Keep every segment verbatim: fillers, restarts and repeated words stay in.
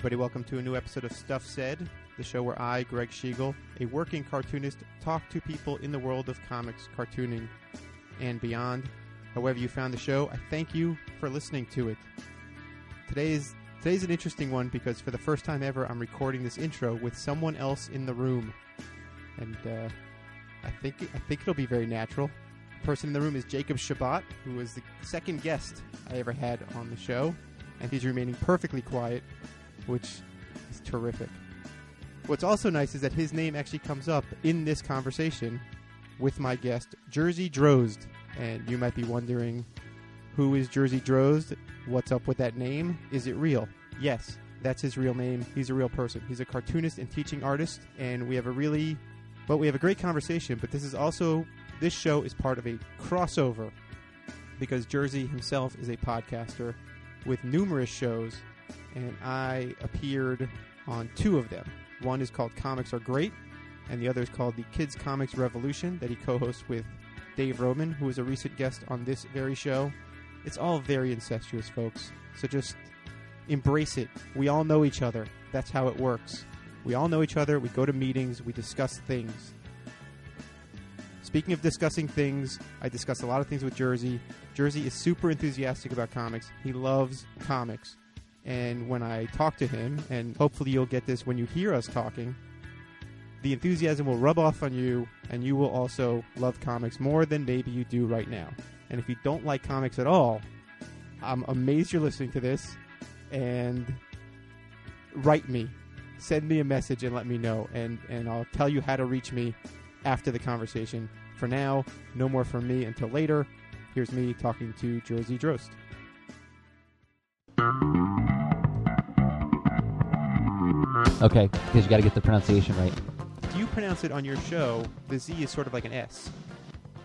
everybody, welcome to a new episode of Stuff Said, the show where I, Greg Shiegel, a working cartoonist, talk to people in the world of comics, cartooning, and beyond. However you found the show, I thank you for listening to it. Today's, today's an interesting one because for the first time ever, I'm recording this intro with someone else in the room. And uh, I think I think it'll be very natural. The person in the room is Jacob Shabbat, who was the second guest I ever had on the show. And he's remaining perfectly quiet, which is terrific. What's also nice is that his name actually comes up in this conversation with my guest, Jerzy Drozd. And you might be wondering, who is Jerzy Drozd? What's up with that name? Is it real? Yes, that's his real name. He's a real person. He's a cartoonist and teaching artist, and we have a really, but well, we have a great conversation. But this is also, this show is part of a crossover because Jerzy himself is a podcaster with numerous shows, and I appeared on two of them. One is called Comics Are Great, and the other is called The Kids Comics Revolution that he co-hosts with Dave Roman, who was a recent guest on this very show. It's all very incestuous, folks, so just embrace it. We all know each other. That's how it works. We all know each other. We go to meetings. We discuss things. Speaking of discussing things, I discuss a lot of things with Jerzy. Jerzy is super enthusiastic about comics. He loves comics. And when I talk to him, and hopefully you'll get this when you hear us talking, the enthusiasm will rub off on you, and you will also love comics more than maybe you do right now. And if you don't like comics at all, I'm amazed you're listening to this. And write me. Send me a message and let me know. And, and I'll tell you how to reach me after the conversation. For now, no more from me until later. Here's me talking to Jerzy Drozd. Okay, because you got to get the pronunciation right. Do you pronounce it on your show? The Z is sort of like an S.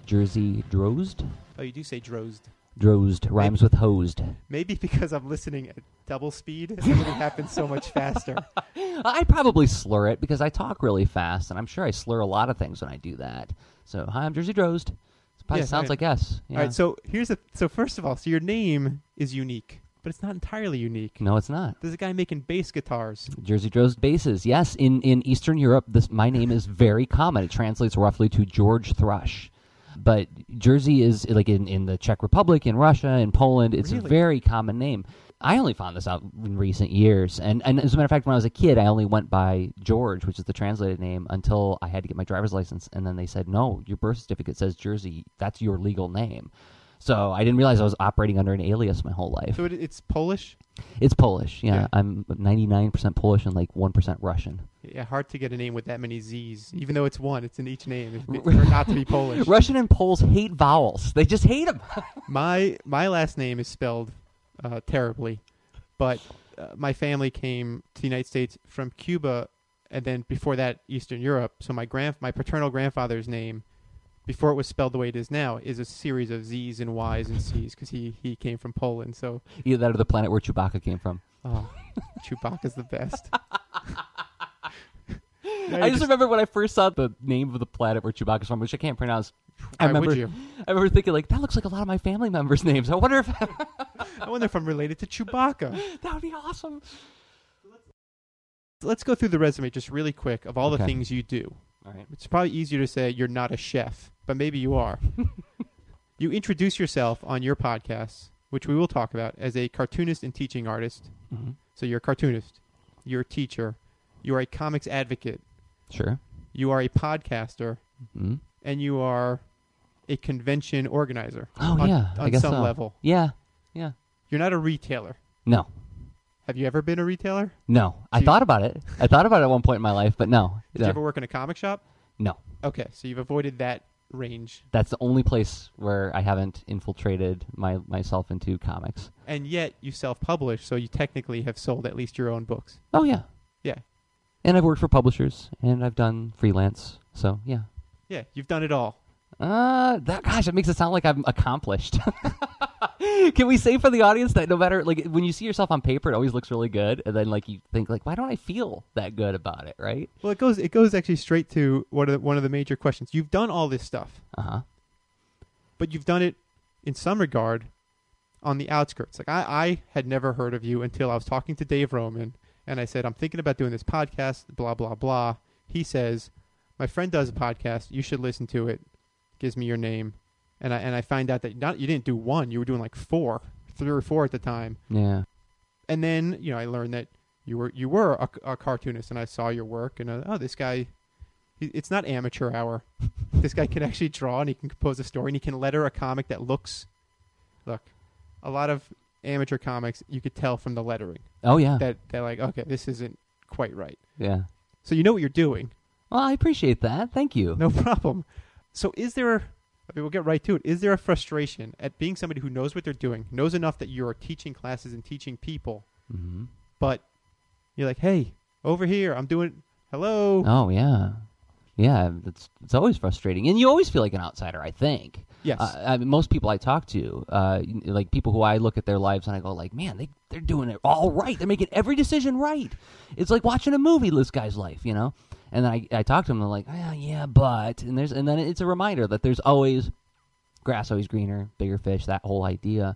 Jerzy Drozd? Oh, you do say Drozd. Drozd rhymes maybe with hosed. Maybe because I'm listening at double speed, everything happens so much faster. I probably slur it because I talk really fast, and I'm sure I slur a lot of things when I do that. So, hi, I'm Jerzy Drozd. It probably yes, sounds right. like S. Yeah. All right, so here's a. So first of all, so your name is unique, but it's not entirely unique. No, it's not. There's a guy making bass guitars. Jerzy Drozd basses. Yes, in in Eastern Europe, this my name is very common. It translates roughly to George Thrush. But Jerzy is, like, in, in the Czech Republic, in Russia, in Poland. It's really a very common name. I only found this out in recent years. And, and as a matter of fact, when I was a kid, I only went by George, which is the translated name, until I had to get my driver's license. And then they said, no, your birth certificate says Jerzy. That's your legal name. So I didn't realize I was operating under an alias my whole life. So it, it's Polish? It's Polish, yeah. yeah. I'm ninety-nine percent Polish and like one percent Russian. Yeah, hard to get a name with that many Z's. Even though it's one, it's in each name. It's for not to be Polish. Russian and Poles hate vowels. They just hate them. my, my last name is spelled uh, terribly, but uh, my family came to the United States from Cuba and then before that, Eastern Europe. So my grand, my paternal grandfather's name, before it was spelled the way it is now, is a series of Z's and Y's and C's because he, he came from Poland. So either that or the planet where Chewbacca came from. Oh, Chewbacca's the best. I, I just, just remember when I first saw the name of the planet where Chewbacca's from, which I can't pronounce. I remember, would you? I remember thinking, like, that looks like a lot of my family members' names. I wonder if I wonder if I'm related to Chewbacca. That would be awesome. Let's go through the resume just really quick of all okay. the things you do. All right. It's probably easier to say you're not a chef, but maybe you are. You introduce yourself on your podcast, which we will talk about, as a cartoonist and teaching artist. Mm-hmm. So you're a cartoonist. You're a teacher. You are a comics advocate. Sure. You are a podcaster. Mm-hmm. And you are a convention organizer. Oh, on, yeah. On I guess some so. level. Yeah. Yeah. You're not a retailer. No. Have you ever been a retailer? No. I thought about it. I thought about it at one point in my life, but no. Did no. you ever work in a comic shop? No. Okay, so you've avoided that range. That's the only place where I haven't infiltrated my myself into comics. And yet you self-publish, so you technically have sold at least your own books. Oh, yeah. Yeah. And I've worked for publishers, and I've done freelance, so yeah. Yeah, you've done it all. Uh, that gosh, it makes it sound like I'm accomplished. Can we say for the audience that no matter, like, when you see yourself on paper, it always looks really good, and then, like, you think, like, why don't I feel that good about it, right? Well, it goes it goes actually straight to one of the, one of the major questions. You've done all this stuff, uh-huh, but you've done it in some regard on the outskirts. Like I, I had never heard of you until I was talking to Dave Roman, and I said, I'm thinking about doing this podcast, blah, blah, blah. He says, my friend does a podcast. You should listen to it. Gives me your name. And I and I find out that not you didn't do one. You were doing like four, three or four at the time. Yeah. And then, you know, I learned that you were you were a, a cartoonist, and I saw your work, and I, oh, this guy, he, it's not amateur hour. This guy can actually draw, and he can compose a story, and he can letter a comic that looks, look, a lot of amateur comics, you could tell from the lettering. Oh, yeah. That they're like, okay, this isn't quite right. Yeah. So you know what you're doing. Well, I appreciate that. Thank you. No problem. So is there, I mean, we'll get right to it. Is there a frustration at being somebody who knows what they're doing, knows enough that you're teaching classes and teaching people, mm-hmm. but you're like, hey, over here, I'm doing, hello. Oh, yeah. Yeah, it's, it's always frustrating. And you always feel like an outsider, I think. Yes. Uh, I mean, most people I talk to, uh, like people who I look at their lives and I go like, man, they, they're doing it all right. They're making every decision right. It's like watching a movie, this guy's life, you know? And then I, I talk to them, and they're like, oh, yeah, but, and there's, and then it's a reminder that there's always, grass always greener, bigger fish, that whole idea.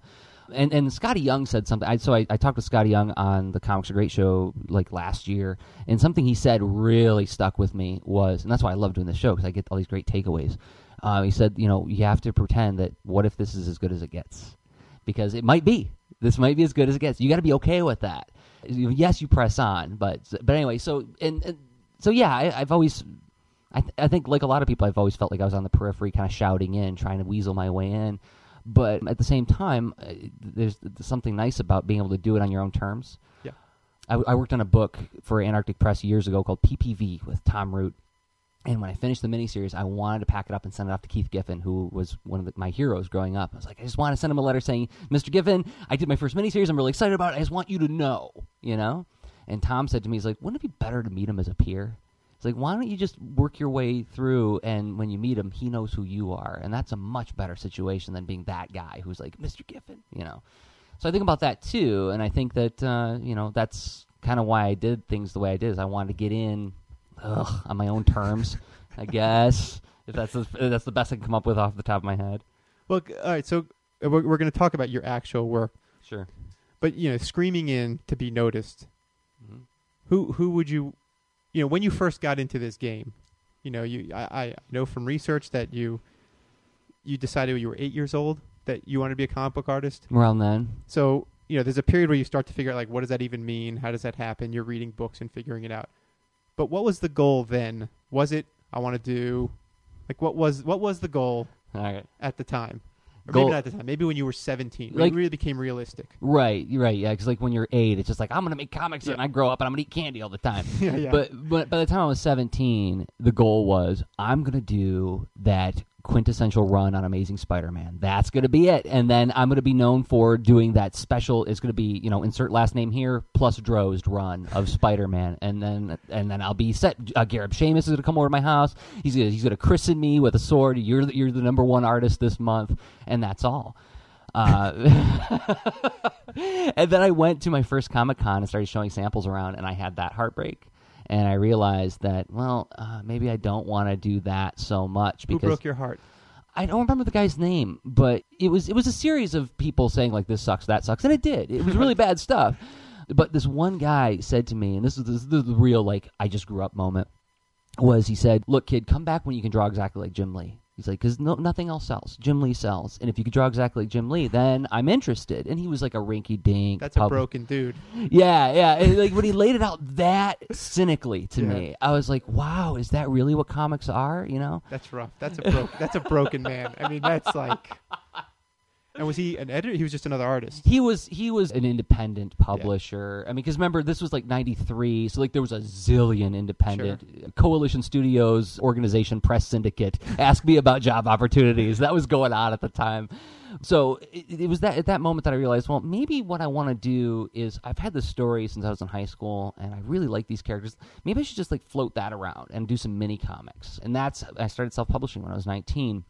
And and Skottie Young said something, I, so I, I talked to Skottie Young on the Comics Are Great show like last year, and something he said really stuck with me was, and that's why I love doing this show, because I get all these great takeaways. Uh, he said, you know, you have to pretend that what if this is as good as it gets? Because it might be. This might be as good as it gets. You got to be okay with that. Yes, you press on, but, but anyway, so, and, and So, yeah, I, I've always, I, th- I think like a lot of people, I've always felt like I was on the periphery kind of shouting in, trying to weasel my way in. But at the same time, uh, there's, there's something nice about being able to do it on your own terms. Yeah. I, I worked on a book for Antarctic Press years ago called P P V with Tom Root. And when I finished the miniseries, I wanted to pack it up and send it off to Keith Giffen, who was one of the, my heroes growing up. I was like, I just want to send him a letter saying, Mister Giffen, I did my first miniseries. I'm really excited about it. I just want you to know, you know? And Tom said to me, he's like, wouldn't it be better to meet him as a peer? He's like, why don't you just work your way through, and when you meet him, he knows who you are. And that's a much better situation than being that guy who's like, Mister Giffen, you know. So I think about that too, and I think that, uh, you know, that's kind of why I did things the way I did, is I wanted to get in ugh, on my own terms, I guess, if that's the, if that's the best I can come up with off the top of my head. Well, all right, so we're, we're going to talk about your actual work. Sure. But, you know, screaming in to be noticed. Mm-hmm. Who who would you, you know, when you first got into this game, you know, you I, I know from research that you you decided when you were eight years old that you wanted to be a comic book artist. Around then. So, you know, there's a period where you start to figure out, like, what does that even mean? How does that happen? You're reading books and figuring it out. But what was the goal then? Was it, I want to do, like, what was what was the goal All right. at the time? Or maybe not at the time. Maybe when you were seventeen. Like, it really became realistic. Right, right, yeah. Because like when you're eight, it's just like, I'm going to make comics yeah. and I grow up and I'm going to eat candy all the time. yeah, yeah. But, but by the time I was seventeen, the goal was, I'm going to do that quintessential run on Amazing Spider-Man. That's going to be it. And then I'm going to be known for doing that special. It's going to be, you know, insert last name here, plus Drozd run of Spider-Man. And then and then I'll be set. Uh, Garib Sheamus is going to come over to my house. He's going he's to christen me with a sword. You're the, you're the number one artist this month. And that's all. Uh, and then I went to my first Comic-Con and started showing samples around, and I had that heartbreak. And I realized that, well, uh, maybe I don't want to do that so much. Because Who broke your heart? I don't remember the guy's name, but it was it was a series of people saying, like, this sucks, that sucks. And it did. It was really bad stuff. But this one guy said to me, and this is, this is the real, like, I just grew up moment, was he said, look, kid, come back when you can draw exactly like Jim Lee. He's like, because no, nothing else sells. Jim Lee sells. And if you could draw exactly like Jim Lee, then I'm interested. And he was like a rinky-dink. That's pub- a broken dude. Yeah, yeah. And like when he laid it out that cynically to yeah. me, I was like, wow, is that really what comics are? You know? That's rough. That's a broke. That's a broken man. I mean, that's like... And was he an editor? He was just another artist. He was he was an independent publisher. Yeah. I mean, because remember, this was like ninety-three, so like there was a zillion independent sure. Coalition Studios, organization, press syndicate, ask me about job opportunities. That was going on at the time. So it, it was that at that moment that I realized, well, maybe what I want to do is I've had this story since I was in high school, and I really like these characters. Maybe I should just like float that around and do some mini comics. And that's I started self-publishing when I was nineteen.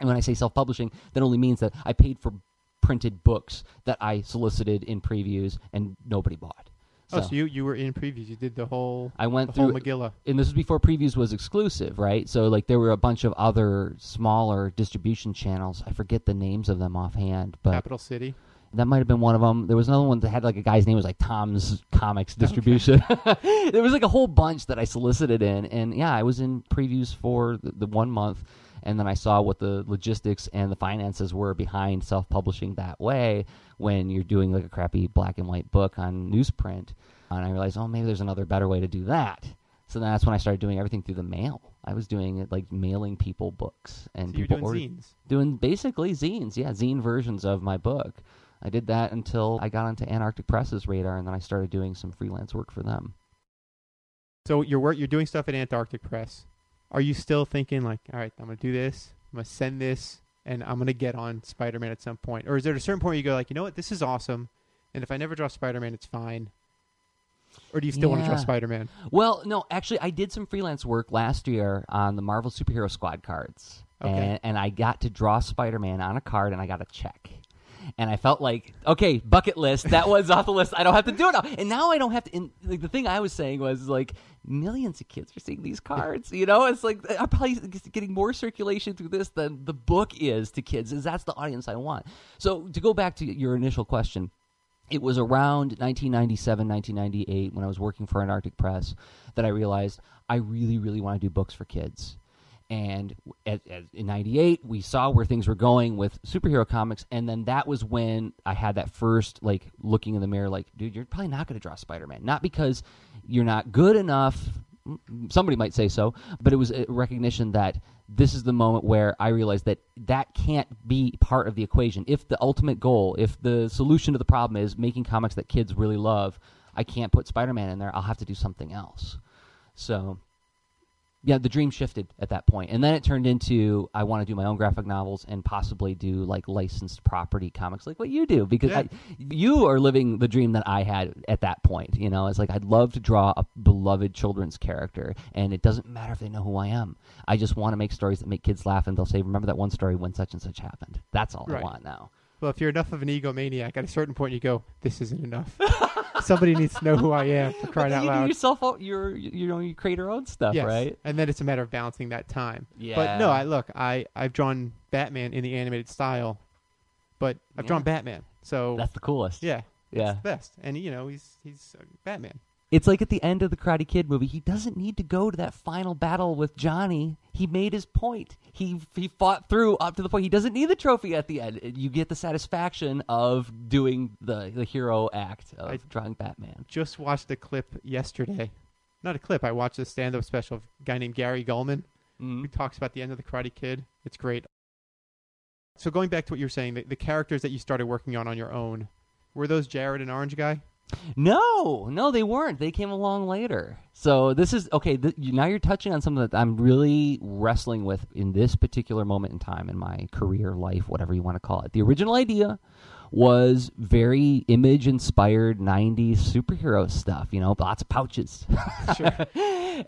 And when I say self-publishing, that only means that I paid for printed books that I solicited in previews and nobody bought. So, oh, so you, you were in previews. You did the whole I went the through whole Megillah. And this was before previews was exclusive, right? So like there were a bunch of other smaller distribution channels. I forget the names of them offhand. But Capital City? That might have been one of them. There was another one that had like a guy's name was like Tom's Comics Distribution. Okay. There was like a whole bunch that I solicited in, and yeah, I was in previews for the, the one month, and then I saw what the logistics and the finances were behind self-publishing that way when you're doing like a crappy black and white book on newsprint, and I realized, oh, maybe there's another better way to do that. So then that's when I started doing everything through the mail. I was doing it like mailing people books, and so people were doing zines. Doing basically zines, yeah, zine versions of my book. I did that until I got onto Antarctic Press's radar, and then I started doing some freelance work for them. So you're work, you're doing stuff at Antarctic Press. Are you still thinking like, all right, I'm going to do this, I'm going to send this, and I'm going to get on Spider-Man at some point? Or is there a certain point where you go like, you know what, this is awesome, and if I never draw Spider-Man, it's fine? Or do you still yeah. want to draw Spider-Man? Well, no, actually, I did some freelance work last year on the Marvel Superhero Squad cards. Okay. And, and I got to draw Spider-Man on a card, and I got a check. And I felt like, okay, bucket list. That one's off the list. I don't have to do it now. And now I don't have to. And like, the thing I was saying was like, millions of kids are seeing these cards. You know, it's like I'm probably getting more circulation through this than the book is to kids. Is that's the audience I want. So to go back to your initial question, it was around nineteen ninety-seven, nineteen ninety-eight, when I was working for Antarctic Press, that I realized I really, really want to do books for kids. And at, at, in ninety-eight, we saw where things were going with superhero comics, and then that was when I had that first, like, looking in the mirror, like, dude, you're probably not going to draw Spider-Man. Not because you're not good enough, somebody might say so, but it was a recognition that this is the moment where I realized that that can't be part of the equation. If the ultimate goal, if the solution to the problem is making comics that kids really love, I can't put Spider-Man in there. I'll have to do something else. So... yeah, the dream shifted at that point. And then it turned into, I want to do my own graphic novels and possibly do like licensed property comics like what you do, because yeah. I, you are living the dream that I had at that point. You know, it's like I'd love to draw a beloved children's character, and it doesn't matter if they know who I am. I just want to make stories that make kids laugh, and they'll say, remember that one story when such and such happened. That's all right. I want now. Well, if you're enough of an egomaniac, at a certain point you go, this isn't enough. Somebody needs to know who I am, for crying out loud. You yourself, you're, you know, you create your own stuff, yes. right? And then it's a matter of balancing that time. Yeah. But no, I look, I, I've drawn Batman in the animated style, but I've yeah. drawn Batman. So that's the coolest. Yeah. Yeah. It's the best. And, you know, he's he's Batman. It's like at the end of the Karate Kid movie, he doesn't need to go to that final battle with Johnny. He made his point. He he fought through up to the point. He doesn't need the trophy at the end. You get the satisfaction of doing the, the hero act of I drawing Batman. Just watched a clip yesterday. Not a clip. I watched a stand-up special of a guy named Gary Gulman mm-hmm. who talks about the end of the Karate Kid. It's great. So going back to what you were saying, the, the characters that you started working on on your own, were those Jared and Orange Guy? No, no, they weren't. They came along later. So this is, okay, th- now you're touching on something that I'm really wrestling with in this particular moment in time in my career, life, whatever you want to call it. The original idea was very Image-inspired nineties superhero stuff, you know, lots of pouches. Sure.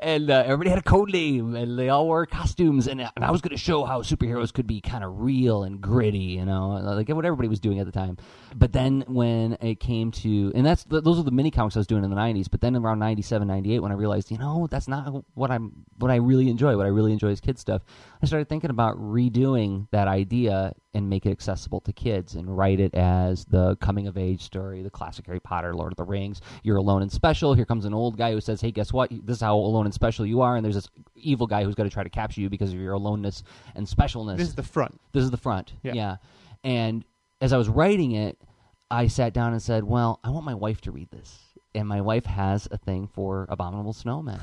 And uh, everybody had a code name, and they all wore costumes, and, and I was going to show how superheroes could be kind of real and gritty, you know, like what everybody was doing at the time. But then when it came to, and that's those are the mini comics I was doing in the nineties, but then around ninety-seven, ninety-eight, when I realized, you know, that's not what I'm, what I really enjoy, what I really enjoy is kid stuff, I started thinking about redoing that idea and make it accessible to kids and write it as the coming-of-age story, the classic Harry Potter, Lord of the Rings, you're alone and special, here comes an old guy who says, hey, guess what, this is how alone and special you are, and there's this evil guy who's going to try to capture you because of your aloneness and specialness. This is the front. This is the front, yeah. yeah. And as I was writing it, I sat down and said, well, I want my wife to read this. And my wife has a thing for abominable snowmen.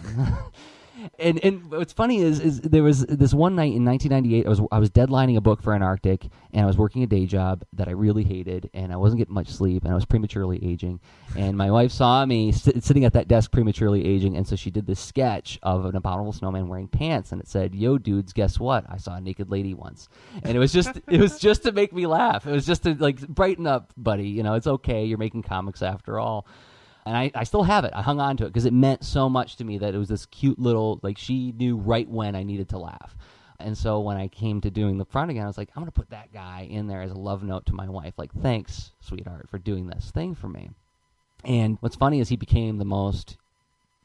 And and what's funny is is there was this one night in nineteen ninety-eight, I was I was deadlining a book for Antarctic, and I was working a day job that I really hated, and I wasn't getting much sleep, and I was prematurely aging. And my wife saw me sit, sitting at that desk prematurely aging, and so she did this sketch of an abominable snowman wearing pants, and it said, yo, dudes, guess what? I saw a naked lady once. And it was just it was just to make me laugh. It was just to, like, brighten up, buddy. You know, it's okay. You're making comics after all. And I, I still have it. I hung on to it because it meant so much to me that it was this cute little, like, she knew right when I needed to laugh. And so when I came to doing The Front again, I was like, I'm going to put that guy in there as a love note to my wife. Like, thanks, sweetheart, for doing this thing for me. And what's funny is he became the most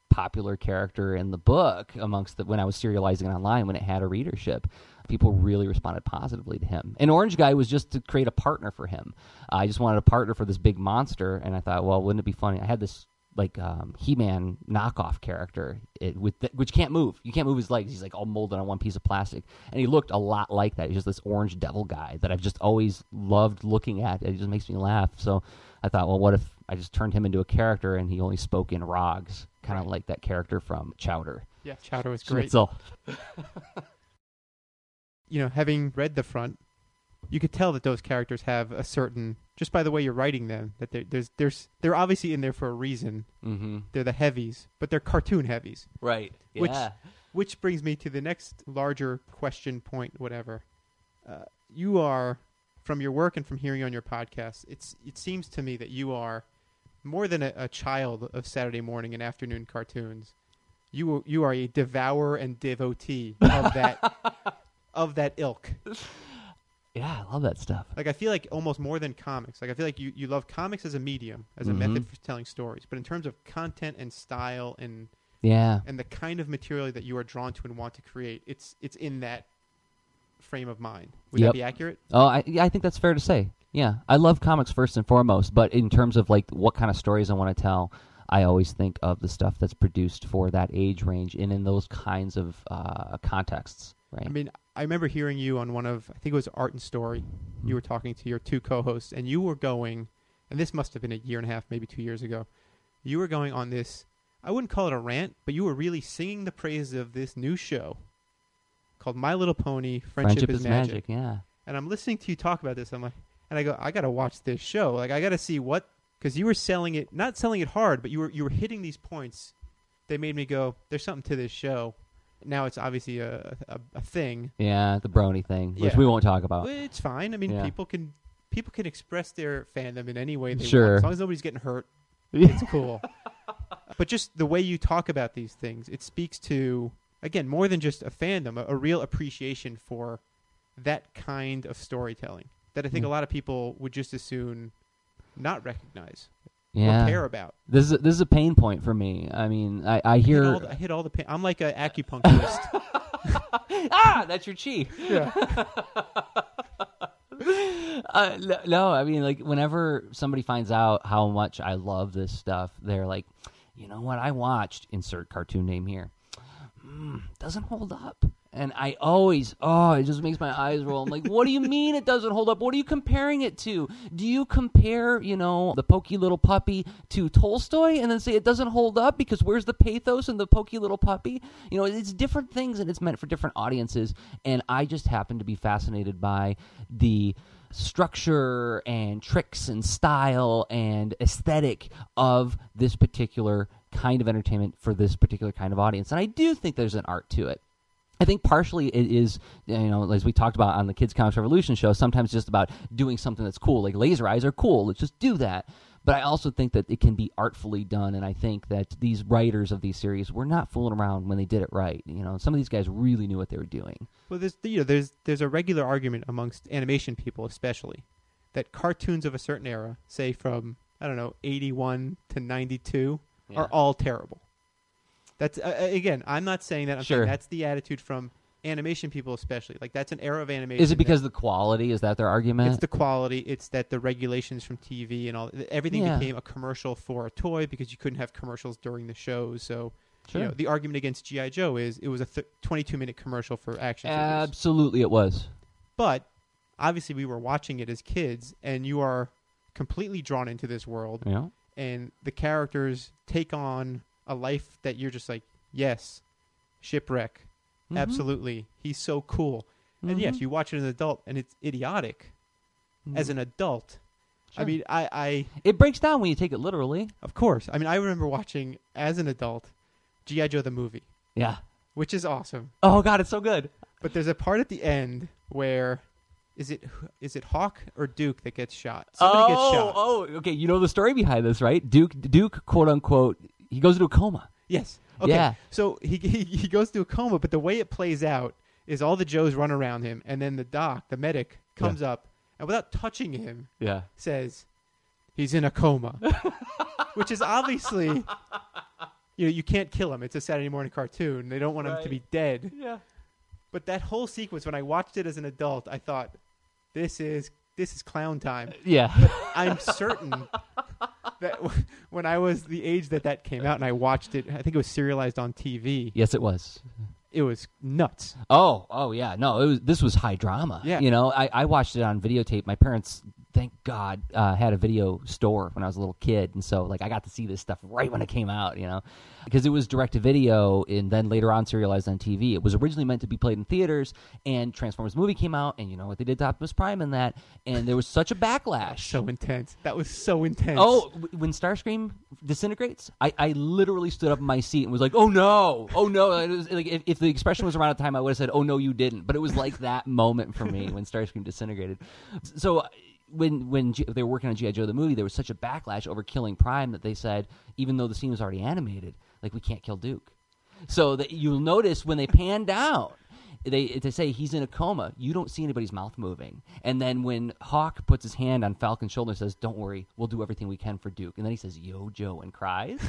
popular character in the book amongst the, when I was serializing it online, when it had a readership. people really responded positively to him. And Orange Guy was just to create a partner for him. Uh, I just wanted a partner for this big monster, and I thought, well, wouldn't it be funny? I had this like um, He-Man knockoff character it, with the, which can't move. You can't move his legs. He's like all molded on one piece of plastic. And he looked a lot like that. He's just this orange devil guy that I've just always loved looking at. It just makes me laugh. So I thought, well, what if I just turned him into a character and he only spoke in rogs, kind of right. like that character from Chowder. Yeah, Chowder was great. So that's all. You know, having read The Front, you could tell that those characters have a certain, just by the way you're writing them, that they're, there's, there's, they're obviously in there for a reason. Mm-hmm. They're the heavies, but they're cartoon heavies. Right. Yeah. Which, which brings me to the next larger question, point, whatever. Uh, you are, from your work and from hearing on your podcast, it's, it seems to me that you are more than a, a child of Saturday morning and afternoon cartoons. You, you are a devourer and devotee of that of that ilk. Yeah, I love that stuff. Like, I feel like almost more than comics. Like, I feel like you, you love comics as a medium, as a mm-hmm. method for telling stories. But in terms of content and style and yeah, and the kind of material that you are drawn to and want to create, it's it's in that frame of mind. Would yep. that be accurate? Oh, I, yeah, I think that's fair to say. Yeah, I love comics first and foremost. But in terms of, like, what kind of stories I want to tell, I always think of the stuff that's produced for that age range and in those kinds of uh, contexts. Right. I mean, I remember hearing you on one of, I think it was Art and Story. You were talking to your two co-hosts, and you were going, and this must have been a year and a half, maybe two years ago. You were going on this, I wouldn't call it a rant, but you were really singing the praises of this new show called My Little Pony, Friendship, Friendship is, is Magic. Magic. Yeah. And I'm listening to you talk about this. I'm like, and I go, I got to watch this show. Like, I got to see what, because you were selling it, not selling it hard, but you were you were hitting these points. They made me go, there's something to this show. Now it's obviously a, a, a thing. Yeah, the brony thing, which yeah. we won't talk about. It's fine. I mean, yeah. people can people can express their fandom in any way they sure. want. As long as nobody's getting hurt, it's cool. But just the way you talk about these things, it speaks to, again, more than just a fandom, a, a real appreciation for that kind of storytelling that I think mm. a lot of people would just as soon not recognize. Yeah. Or care about. This is a, this is a pain point for me. I mean, I, I hear I hit all the, I hit all the pain. I'm like an acupuncturist. Ah, that's your chi. Yeah. uh, no, no, I mean, like, whenever somebody finds out how much I love this stuff, they're like, you know what? I watched insert cartoon name here. Mm, doesn't hold up. And I always, oh, it just makes my eyes roll. I'm like, what do you mean it doesn't hold up? What are you comparing it to? Do you compare, you know, the Pokey Little Puppy to Tolstoy and then say it doesn't hold up because where's the pathos in the Pokey Little Puppy? You know, it's different things and it's meant for different audiences. And I just happen to be fascinated by the structure and tricks and style and aesthetic of this particular kind of entertainment for this particular kind of audience. And I do think there's an art to it. I think partially it is, you know, as we talked about on the Kids Comics Revolution show, sometimes just about doing something that's cool, like laser eyes are cool, let's just do that. But I also think that it can be artfully done, and I think that these writers of these series were not fooling around when they did it right. You know, some of these guys really knew what they were doing. Well, there's, you know, there's there's a regular argument amongst animation people especially that cartoons of a certain era, say from, I don't know, eighty-one to ninety-two, yeah. are all terrible. That's uh, again, I'm not saying that. I'm sure. saying that's the attitude from animation people especially. Like, that's an era of animation. Is it because that, the quality? Is that their argument? It's the quality. It's that the regulations from T V and all. Everything yeah. became a commercial for a toy because you couldn't have commercials during the shows. So sure. you know, the argument against G I. Joe is it was a th- twenty-two minute commercial for action figures. Absolutely it was. But obviously we were watching it as kids, and you are completely drawn into this world. Yeah. And the characters take on a life that you're just like, yes, shipwreck, mm-hmm. absolutely, he's so cool. Mm-hmm. And yes, you watch it as an adult, and it's idiotic mm. as an adult. Sure. I mean, I, I... It breaks down when you take it literally. Of course. I mean, I remember watching, as an adult, G I. Joe the movie. Yeah. Which is awesome. Oh, God, it's so good. But there's a part at the end where... Is it is it Hawk or Duke that gets shot? Somebody oh, gets shot. Oh, okay. You know the story behind this, right? Duke, Duke, quote unquote... He goes into a coma. Yes. Okay. Yeah. So he, he he goes into a coma, but the way it plays out is all the Joes run around him, and then the doc, the medic, comes yeah. up and without touching him, yeah. says, he's in a coma. Which is obviously, you know, you can't kill him. It's a Saturday morning cartoon. They don't want right. him to be dead. Yeah. But that whole sequence, when I watched it as an adult, I thought, this is this is clown time. Yeah. But I'm certain that w- when I was the age that that came out and I watched it, I think it was serialized on T V. Yes, it was. It was nuts. Oh, oh yeah. No, it was. This was high drama. Yeah. You know, I, I watched it on videotape. My parents, thank God, uh, had a video store when I was a little kid. And so, like, I got to see this stuff right when it came out, you know, because it was direct-to-video and then later on serialized on T V. It was originally meant to be played in theaters, and Transformers movie came out, and you know what they did to Optimus Prime in that, and there was such a backlash. So intense. That was so intense. Oh, when Starscream disintegrates, I, I literally stood up in my seat and was like, oh, no. Oh, no. It was, like, if, if the expression was around at the time, I would have said, oh, no, you didn't. But it was like that moment for me when Starscream disintegrated. So... When when G- they were working on G I. Joe the movie, there was such a backlash over killing Prime that they said, even though the scene was already animated, like, we can't kill Duke. So that you'll notice when they pan down, they to say he's in a coma, you don't see anybody's mouth moving. And then when Hawk puts his hand on Falcon's shoulder and says, don't worry, we'll do everything we can for Duke. And then he says, yo, Joe, and cries.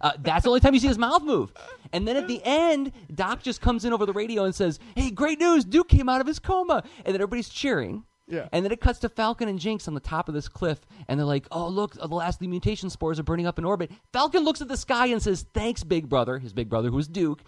Uh, that's the only time you see his mouth move. And then at the end, Doc just comes in over the radio and says, hey, great news, Duke came out of his coma. And then everybody's cheering. Yeah. And then it cuts to Falcon and Jinx on the top of this cliff, and they're like, oh, look, the last of the mutation spores are burning up in orbit. Falcon looks at the sky and says, thanks, big brother. His big brother, who was Duke.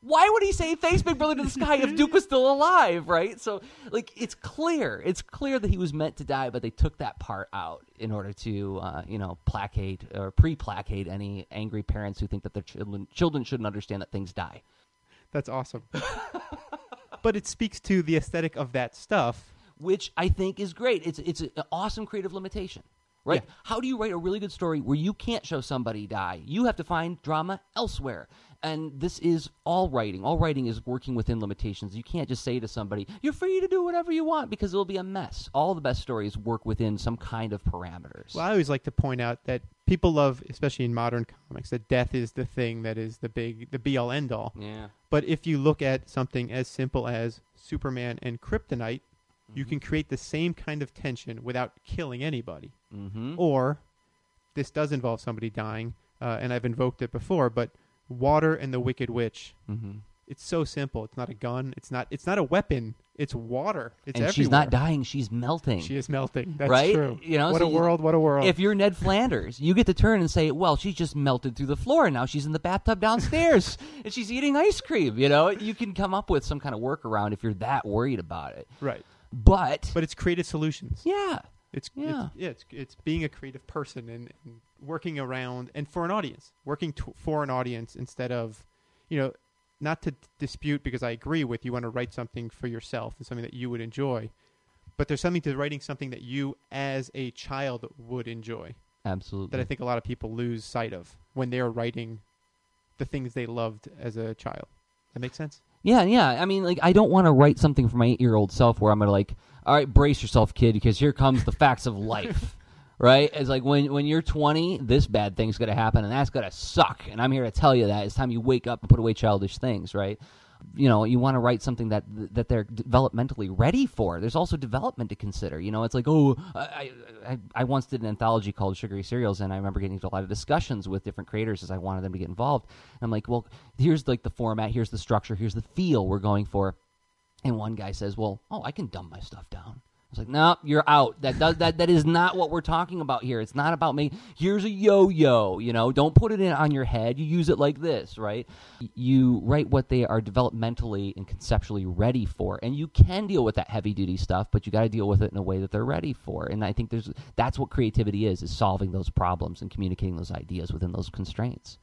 Why would he say thanks, big brother, to the sky if Duke was still alive, right? So, like, it's clear. It's clear that he was meant to die, but they took that part out in order to, uh, you know, placate or pre-placate any angry parents who think that their children, children shouldn't understand that things die. That's awesome. But it speaks to the aesthetic of that stuff. Which I think is great. It's it's an awesome creative limitation, right? Yeah. How do you write a really good story where you can't show somebody die? You have to find drama elsewhere. And this is all writing. All writing is working within limitations. You can't just say to somebody, you're free to do whatever you want, because it'll be a mess. All the best stories work within some kind of parameters. Well, I always like to point out that people love, especially in modern comics, that death is the thing that is the big, the be-all, end-all. Yeah. But if you look at something as simple as Superman and Kryptonite, you can create the same kind of tension without killing anybody. Mm-hmm. Or, this does involve somebody dying, uh, and I've invoked it before, but water and the Wicked Witch. Mm-hmm. It's so simple. It's not a gun. It's not It's not a weapon. It's water. It's and everywhere. She's not dying. She's melting. She is melting. That's right? True. You know, what so a you, world. What a world. If you're Ned Flanders, you get to turn and say, well, she just melted through the floor, and now she's in the bathtub downstairs, and she's eating ice cream. You know, you can come up with some kind of workaround if you're that worried about it. Right. But but it's creative solutions. Yeah, it's yeah, it's yeah, it's, it's being a creative person and, and working around and for an audience, working to, for an audience instead of, you know, not to d- dispute because I agree with you want to write something for yourself and something that you would enjoy, but there's something to writing something that you as a child would enjoy. Absolutely, that I think a lot of people lose sight of when they're writing the things they loved as a child. That makes sense? Yeah, yeah. I mean, like, I don't want to write something for my eight-year-old self where I'm going to, like, all right, brace yourself, kid, because here comes the facts of life, right? It's like, when, when you're twenty, this bad thing's going to happen, and that's going to suck, and I'm here to tell you that. It's time you wake up and put away childish things, right? You know, you want to write something that that they're developmentally ready for. There's also development to consider. You know, it's like, oh, I, I I once did an anthology called Sugary Cereals, and I remember getting into a lot of discussions with different creators as I wanted them to get involved. And I'm like, well, here's like the format, here's the structure, here's the feel we're going for. And one guy says, well, oh, I can dumb my stuff down. I was like, no, you're out. That does that. That is not what we're talking about here. It's not about me. Here's a yo-yo. You know, don't put it in on your head. You use it like this, right? You write what they are developmentally and conceptually ready for, and you can deal with that heavy-duty stuff, but you got to deal with it in a way that they're ready for. And I think there's that's what creativity is: is solving those problems and communicating those ideas within those constraints.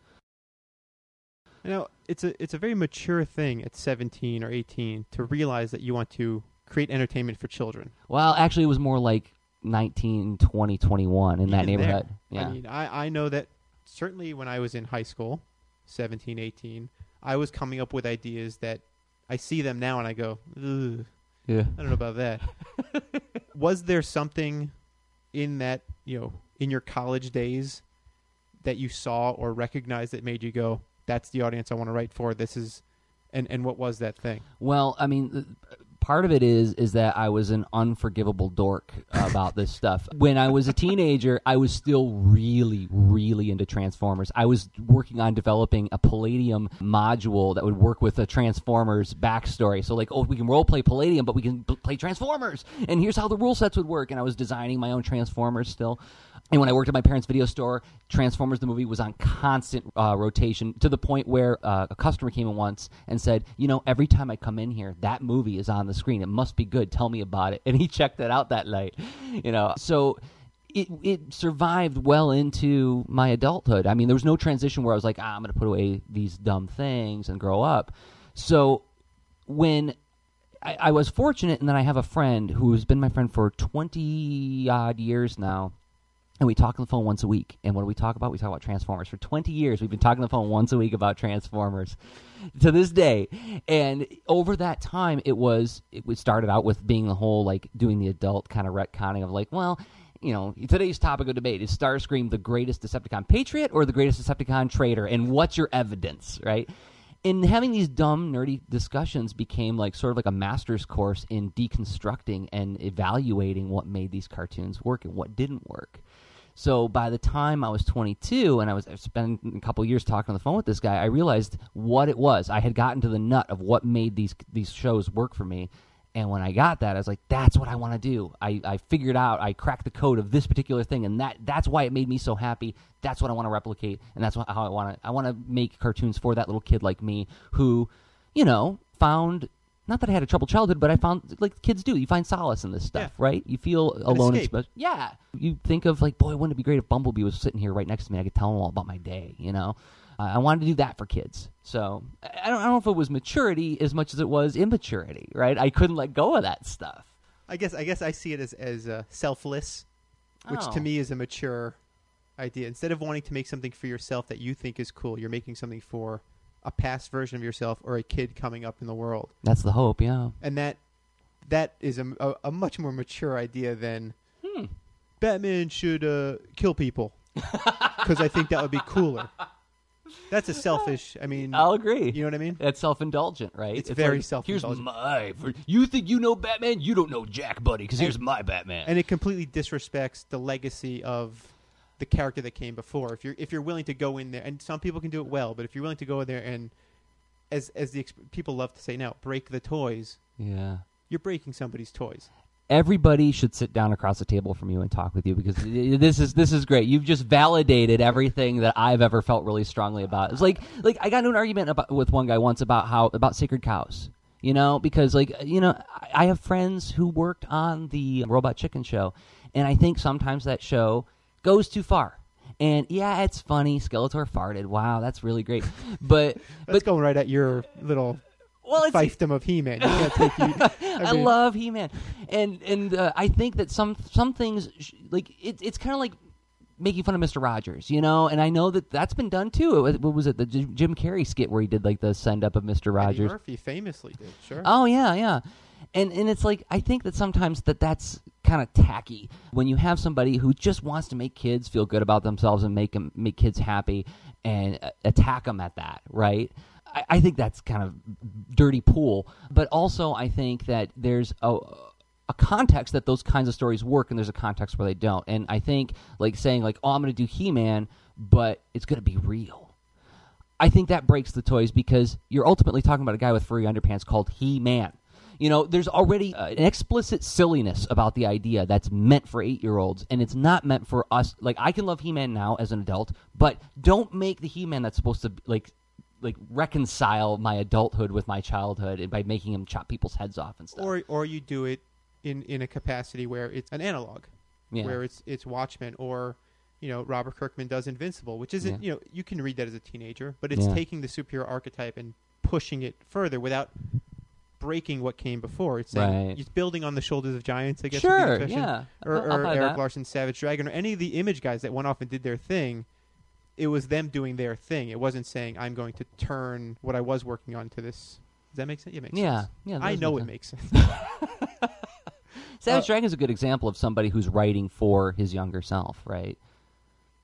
You know, it's a it's a very mature thing at seventeen or eighteen to realize that you want to create entertainment for children. Well, actually, it was more like nineteen, twenty, twenty-one in that Even neighborhood. There. Yeah. I mean, I, I know that certainly when I was in high school, seventeen, eighteen, I was coming up with ideas that I see them now and I go, ugh, yeah. I don't know about that. Was there something in that, you know, in your college days that you saw or recognized that made you go, that's the audience I want to write for, this is, and, and what was that thing? Well, I mean... part of it is is that I was an unforgivable dork about this stuff. When I was a teenager, I was still really, really into Transformers. I was working on developing a Palladium module that would work with a Transformers backstory. So like, oh, we can roleplay Palladium, but we can b- play Transformers. And here's how the rule sets would work. And I was designing my own Transformers still. And when I worked at my parents' video store, Transformers the movie was on constant uh, rotation, to the point where uh, a customer came in once and said, you know, every time I come in here, that movie is on the screen. It must be good. Tell me about it. And he checked it out that night. You know, so it it survived well into my adulthood. I mean, there was no transition where I was like, ah, I'm going to put away these dumb things and grow up. So when I, I was fortunate, and then I have a friend who's been my friend for twenty-odd years now, and we talk on the phone once a week. And what do we talk about? We talk about Transformers. For twenty years, we've been talking on the phone once a week about Transformers to this day. And over that time, it was it started out with being the whole, like, doing the adult kind of retconning of, like, well, you know, today's topic of debate is Starscream the greatest Decepticon patriot or the greatest Decepticon traitor? And what's your evidence, right? And having these dumb, nerdy discussions became like sort of like a master's course in deconstructing and evaluating what made these cartoons work and what didn't work. So by the time I was twenty-two and I was spending a couple of years talking on the phone with this guy, I realized what it was. I had gotten to the nut of what made these these shows work for me. And when I got that, I was like, that's what I want to do. I, I figured out, I cracked the code of this particular thing, and that that's why it made me so happy. That's what I want to replicate, and that's what, how I want to I want to make cartoons for that little kid like me who, you know, found... Not that I had a troubled childhood, but I found, like kids do, you find solace in this stuff, yeah. right? You feel An alone. And spe- yeah. You think of, like, boy, wouldn't it be great if Bumblebee was sitting here right next to me? I could tell him all about my day, you know? Uh, I wanted to do that for kids. So I don't, I don't know if it was maturity as much as it was immaturity, right? I couldn't let go of that stuff. I guess I guess I see it as, as uh, selfless, which oh. to me is a mature idea. Instead of wanting to make something for yourself that you think is cool, you're making something for a past version of yourself or a kid coming up in the world. That's the hope, yeah. And that that is a, a, a much more mature idea than hmm. Batman should uh, kill people because I think that would be cooler. That's a selfish, I mean... I'll agree. You know what I mean? That's self-indulgent, right? It's, it's very like, self-indulgent. Here's my... You think you know Batman? You don't know Jack, buddy, because here's my Batman. And it completely disrespects the legacy of... the character that came before. If you're if you're willing to go in there, and some people can do it well, but if you're willing to go in there and, as as the exp- people love to say now, break the toys. Yeah, you're breaking somebody's toys. Everybody should sit down across the table from you and talk with you because this is this is great. You've just validated everything that I've ever felt really strongly about. It's like like I got into an argument about, with one guy once about how about sacred cows. You know, because like you know, I have friends who worked on the Robot Chicken show, and I think sometimes that show goes too far. And yeah, it's funny. Skeletor farted. Wow, that's really great. But that's but, going right at your little well, fiefdom of He-Man. You take you, I, I mean. love He-Man. And and uh, I think that some some things, sh- like it, it's kind of like making fun of Mister Rogers, you know? And I know that that's been done too. It was, what was it? The J- Jim Carrey skit where he did like the send-up of Mister Rogers. Eddie Murphy famously did, sure. Oh, yeah, yeah. And and it's like, I think that sometimes that that's kind of tacky when you have somebody who just wants to make kids feel good about themselves and make them, make kids happy and uh, attack them at that, right? I, I think that's kind of dirty pool. But also I think that there's a, a context that those kinds of stories work and there's a context where they don't. And I think like saying like, oh, I'm going to do He-Man, but it's going to be real. I think that breaks the toys because you're ultimately talking about a guy with furry underpants called He-Man. You know, there's already uh, an explicit silliness about the idea that's meant for eight-year-olds, and it's not meant for us. Like, I can love He-Man now as an adult, but don't make the He-Man that's supposed to, like, like reconcile my adulthood with my childhood by making him chop people's heads off and stuff. Or or you do it in, in a capacity where it's an analog, yeah. where it's it's Watchmen, or, you know, Robert Kirkman does Invincible, which isn't, yeah. you know, you can read that as a teenager, but it's yeah. taking the superhero archetype and pushing it further without... breaking what came before. It's saying right. It's building on the shoulders of giants, I guess. Sure, yeah. Or, or Eric that. Larson's Savage Dragon, or any of the Image guys that went off and did their thing. It was them doing their thing. It wasn't saying, I'm going to turn what I was working on to this. Does that make sense? It makes yeah. sense. Yeah, I know it makes sense. Savage uh, Dragon is a good example of somebody who's writing for his younger self, right?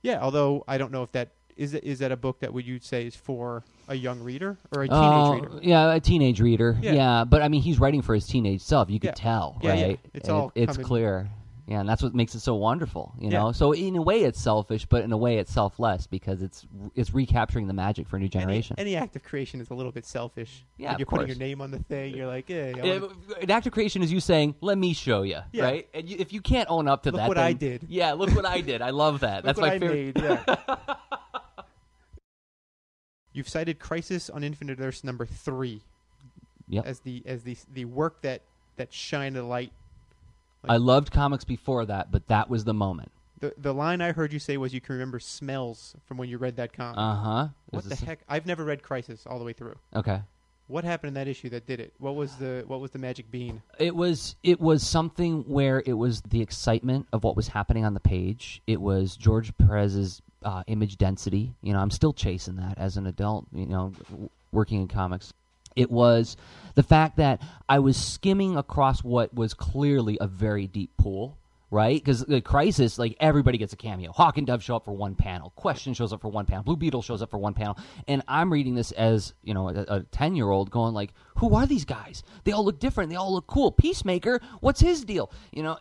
Yeah, although I don't know if that is it, is that a book that would you say is for a young reader or a teenage uh, reader? Yeah, a teenage reader. Yeah. yeah, but I mean, he's writing for his teenage self. You could yeah. tell, yeah, right? Yeah. It's and all it, it's clear. Yeah, and that's what makes it so wonderful, you yeah. know. So in a way, it's selfish, but in a way, it's selfless because it's it's recapturing the magic for a new generation. Any, any act of creation is a little bit selfish. Yeah, like you're of course. putting your name on the thing. You're like, yeah. Hey, an act of creation is you saying, "Let me show you," yeah. right? And you, if you can't own up to look that, look what then, I did. Yeah, look what I did. I love that. That's look my what favorite. I made, yeah. You've cited Crisis on Infinite Earths number three yep. as the as the the work that that shined a light. Like, I loved comics before that, but that was the moment. The the line I heard you say was you can remember smells from when you read that comic. Uh-huh. What the heck? I've never read Crisis all the way through. Okay. What happened in that issue that did it? What was the what was the magic bean? It was it was something where it was the excitement of what was happening on the page. It was George Perez's uh, image density. You know, I'm still chasing that as an adult, you know, working in comics. It was the fact that I was skimming across what was clearly a very deep pool, right? Because the Crisis, like, everybody gets a cameo. Hawk and Dove show up for one panel. Question shows up for one panel. Blue Beetle shows up for one panel. And I'm reading this as, you know, a ten-year-old going like, who are these guys? They all look different. They all look cool. Peacemaker, what's his deal? You know?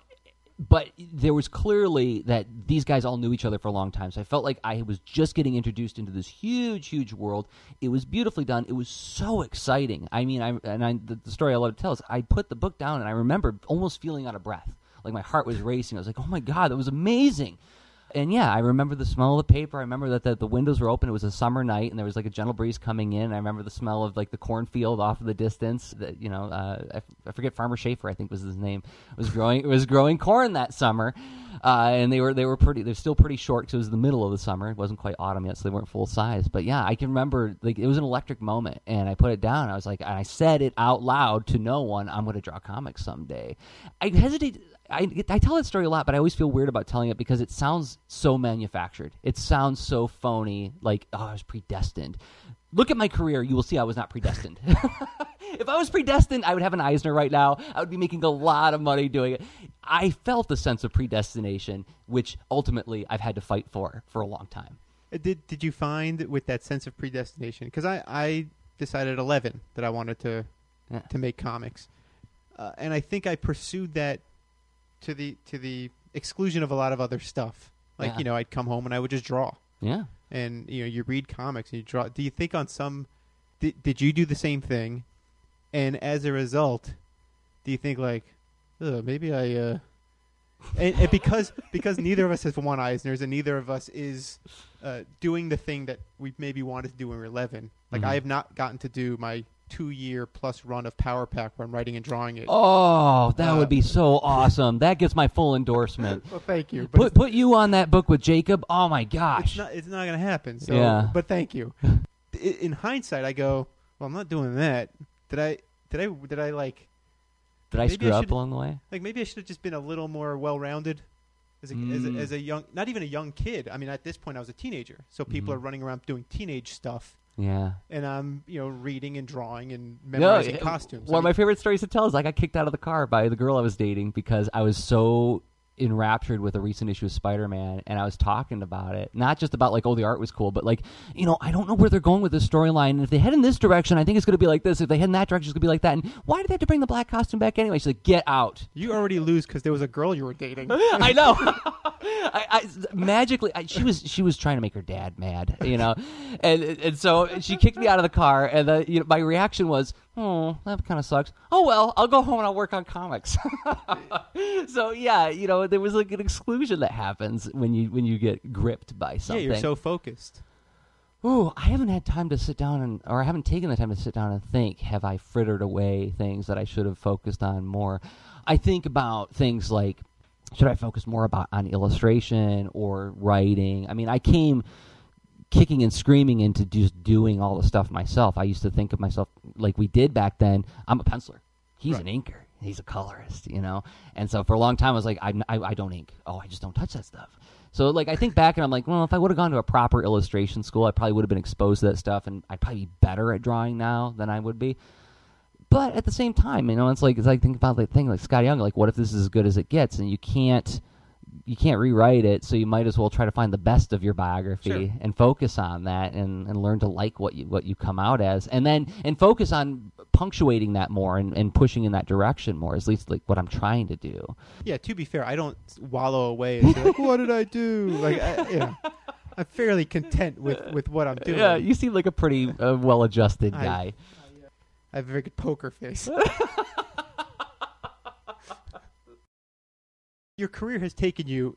But there was clearly that these guys all knew each other for a long time. So I felt like I was just getting introduced into this huge, huge world. It was beautifully done. It was so exciting. I mean, I and I, the, the story I love to tell is I put the book down and I remember almost feeling out of breath. Like my heart was racing. I was like, oh, my God, that was amazing. And, yeah, I remember the smell of the paper. I remember that the, the windows were open. It was a summer night, and there was, like, a gentle breeze coming in. I remember the smell of, like, the cornfield off in the distance. That, you know, uh, I, f- I forget Farmer Schaefer, I think was his name, was growing was growing corn that summer. Uh, and they were they were pretty. They're still pretty short because it was the middle of the summer. It wasn't quite autumn yet, so they weren't full size. But, yeah, I can remember, like, it was an electric moment, and I put it down. I was like, and I said it out loud to no one, I'm going to draw comics someday. I hesitate. I, I tell that story a lot, but I always feel weird about telling it because it sounds so manufactured. It sounds so phony, like, oh, I was predestined. Look at my career. You will see I was not predestined. If I was predestined, I would have an Eisner right now. I would be making a lot of money doing it. I felt a sense of predestination, which ultimately I've had to fight for for a long time. Did Did you find with that sense of predestination? Because I, I decided at eleven that I wanted to, yeah. to make comics. Uh, and I think I pursued that to the to the exclusion of a lot of other stuff. Like, yeah. you know, I'd come home and I would just draw. Yeah. And, you know, you read comics and you draw. Do you think on some... Did, did you do the same thing? And as a result, do you think, like, ugh, maybe I... Uh... and, and because because neither of us has won Eisner's and neither of us is uh, doing the thing that we maybe wanted to do when we were eleven. Like, mm-hmm. I have not gotten to do my... two-year plus run of Power Pack where I'm writing and drawing it. Oh, that uh, would be so awesome. That gets my full endorsement. Well, thank you. But put put you on that book with Jacob. Oh, my gosh. It's not, it's not going to happen. So, yeah. But thank you. In hindsight, I go, well, I'm not doing that. Did I, did I, did I like... Did I screw I up along the way? Like, maybe I should have just been a little more well-rounded as a, mm. as, a, as a young... Not even a young kid. I mean, at this point, I was a teenager. So people mm. are running around doing teenage stuff. Yeah, and I'm you know reading and drawing and memorizing no, it, costumes. One I mean, of my favorite stories to tell is I got kicked out of the car by the girl I was dating because I was so enraptured with a recent issue of Spider-Man, and I was talking about it, not just about like, oh, the art was cool, but like, you know, I don't know where they're going with this storyline, and if they head in this direction, I think it's going to be like this. If they head in that direction, it's going to be like that. And why did they have to bring the black costume back anyway? She's like, get out. You already lose because there was a girl you were dating. I know. I, I magically, I, she was she was trying to make her dad mad, you know, and and so she kicked me out of the car, and the, you know, my reaction was, oh, that kind of sucks. Oh, well, I'll go home and I'll work on comics. So, yeah, you know, there was like an exclusion that happens when you when you get gripped by something. Yeah, you're so focused. Ooh, I haven't had time to sit down and, or I haven't taken the time to sit down and think, have I frittered away things that I should have focused on more? I think about things like, should I focus more about on illustration or writing? I mean, I came... kicking and screaming into just doing all the stuff myself. I used to think of myself like we did back then. I'm a penciler. He's right. an inker. He's a colorist, you know? And so for a long time, I was like, I'm, I, I don't ink. Oh, I just don't touch that stuff. So like I think back and I'm like, well, if I would have gone to a proper illustration school, I probably would have been exposed to that stuff, and I'd probably be better at drawing now than I would be. But at the same time, you know, it's like, it's like think about the thing like Skottie Young, like what if this is as good as it gets? And you can't you can't rewrite it, so you might as well try to find the best of your biography sure. and focus on that and, and learn to like what you what you come out as, and then and focus on punctuating that more and, and pushing in that direction more, is at least like what I'm trying to do. Yeah, to be fair, I don't wallow away and say, like, what did I do? Like, I, you know, I'm fairly content with, with what I'm doing. Yeah, you seem like a pretty uh, well-adjusted I, guy. I have a very good poker face. Your career has taken you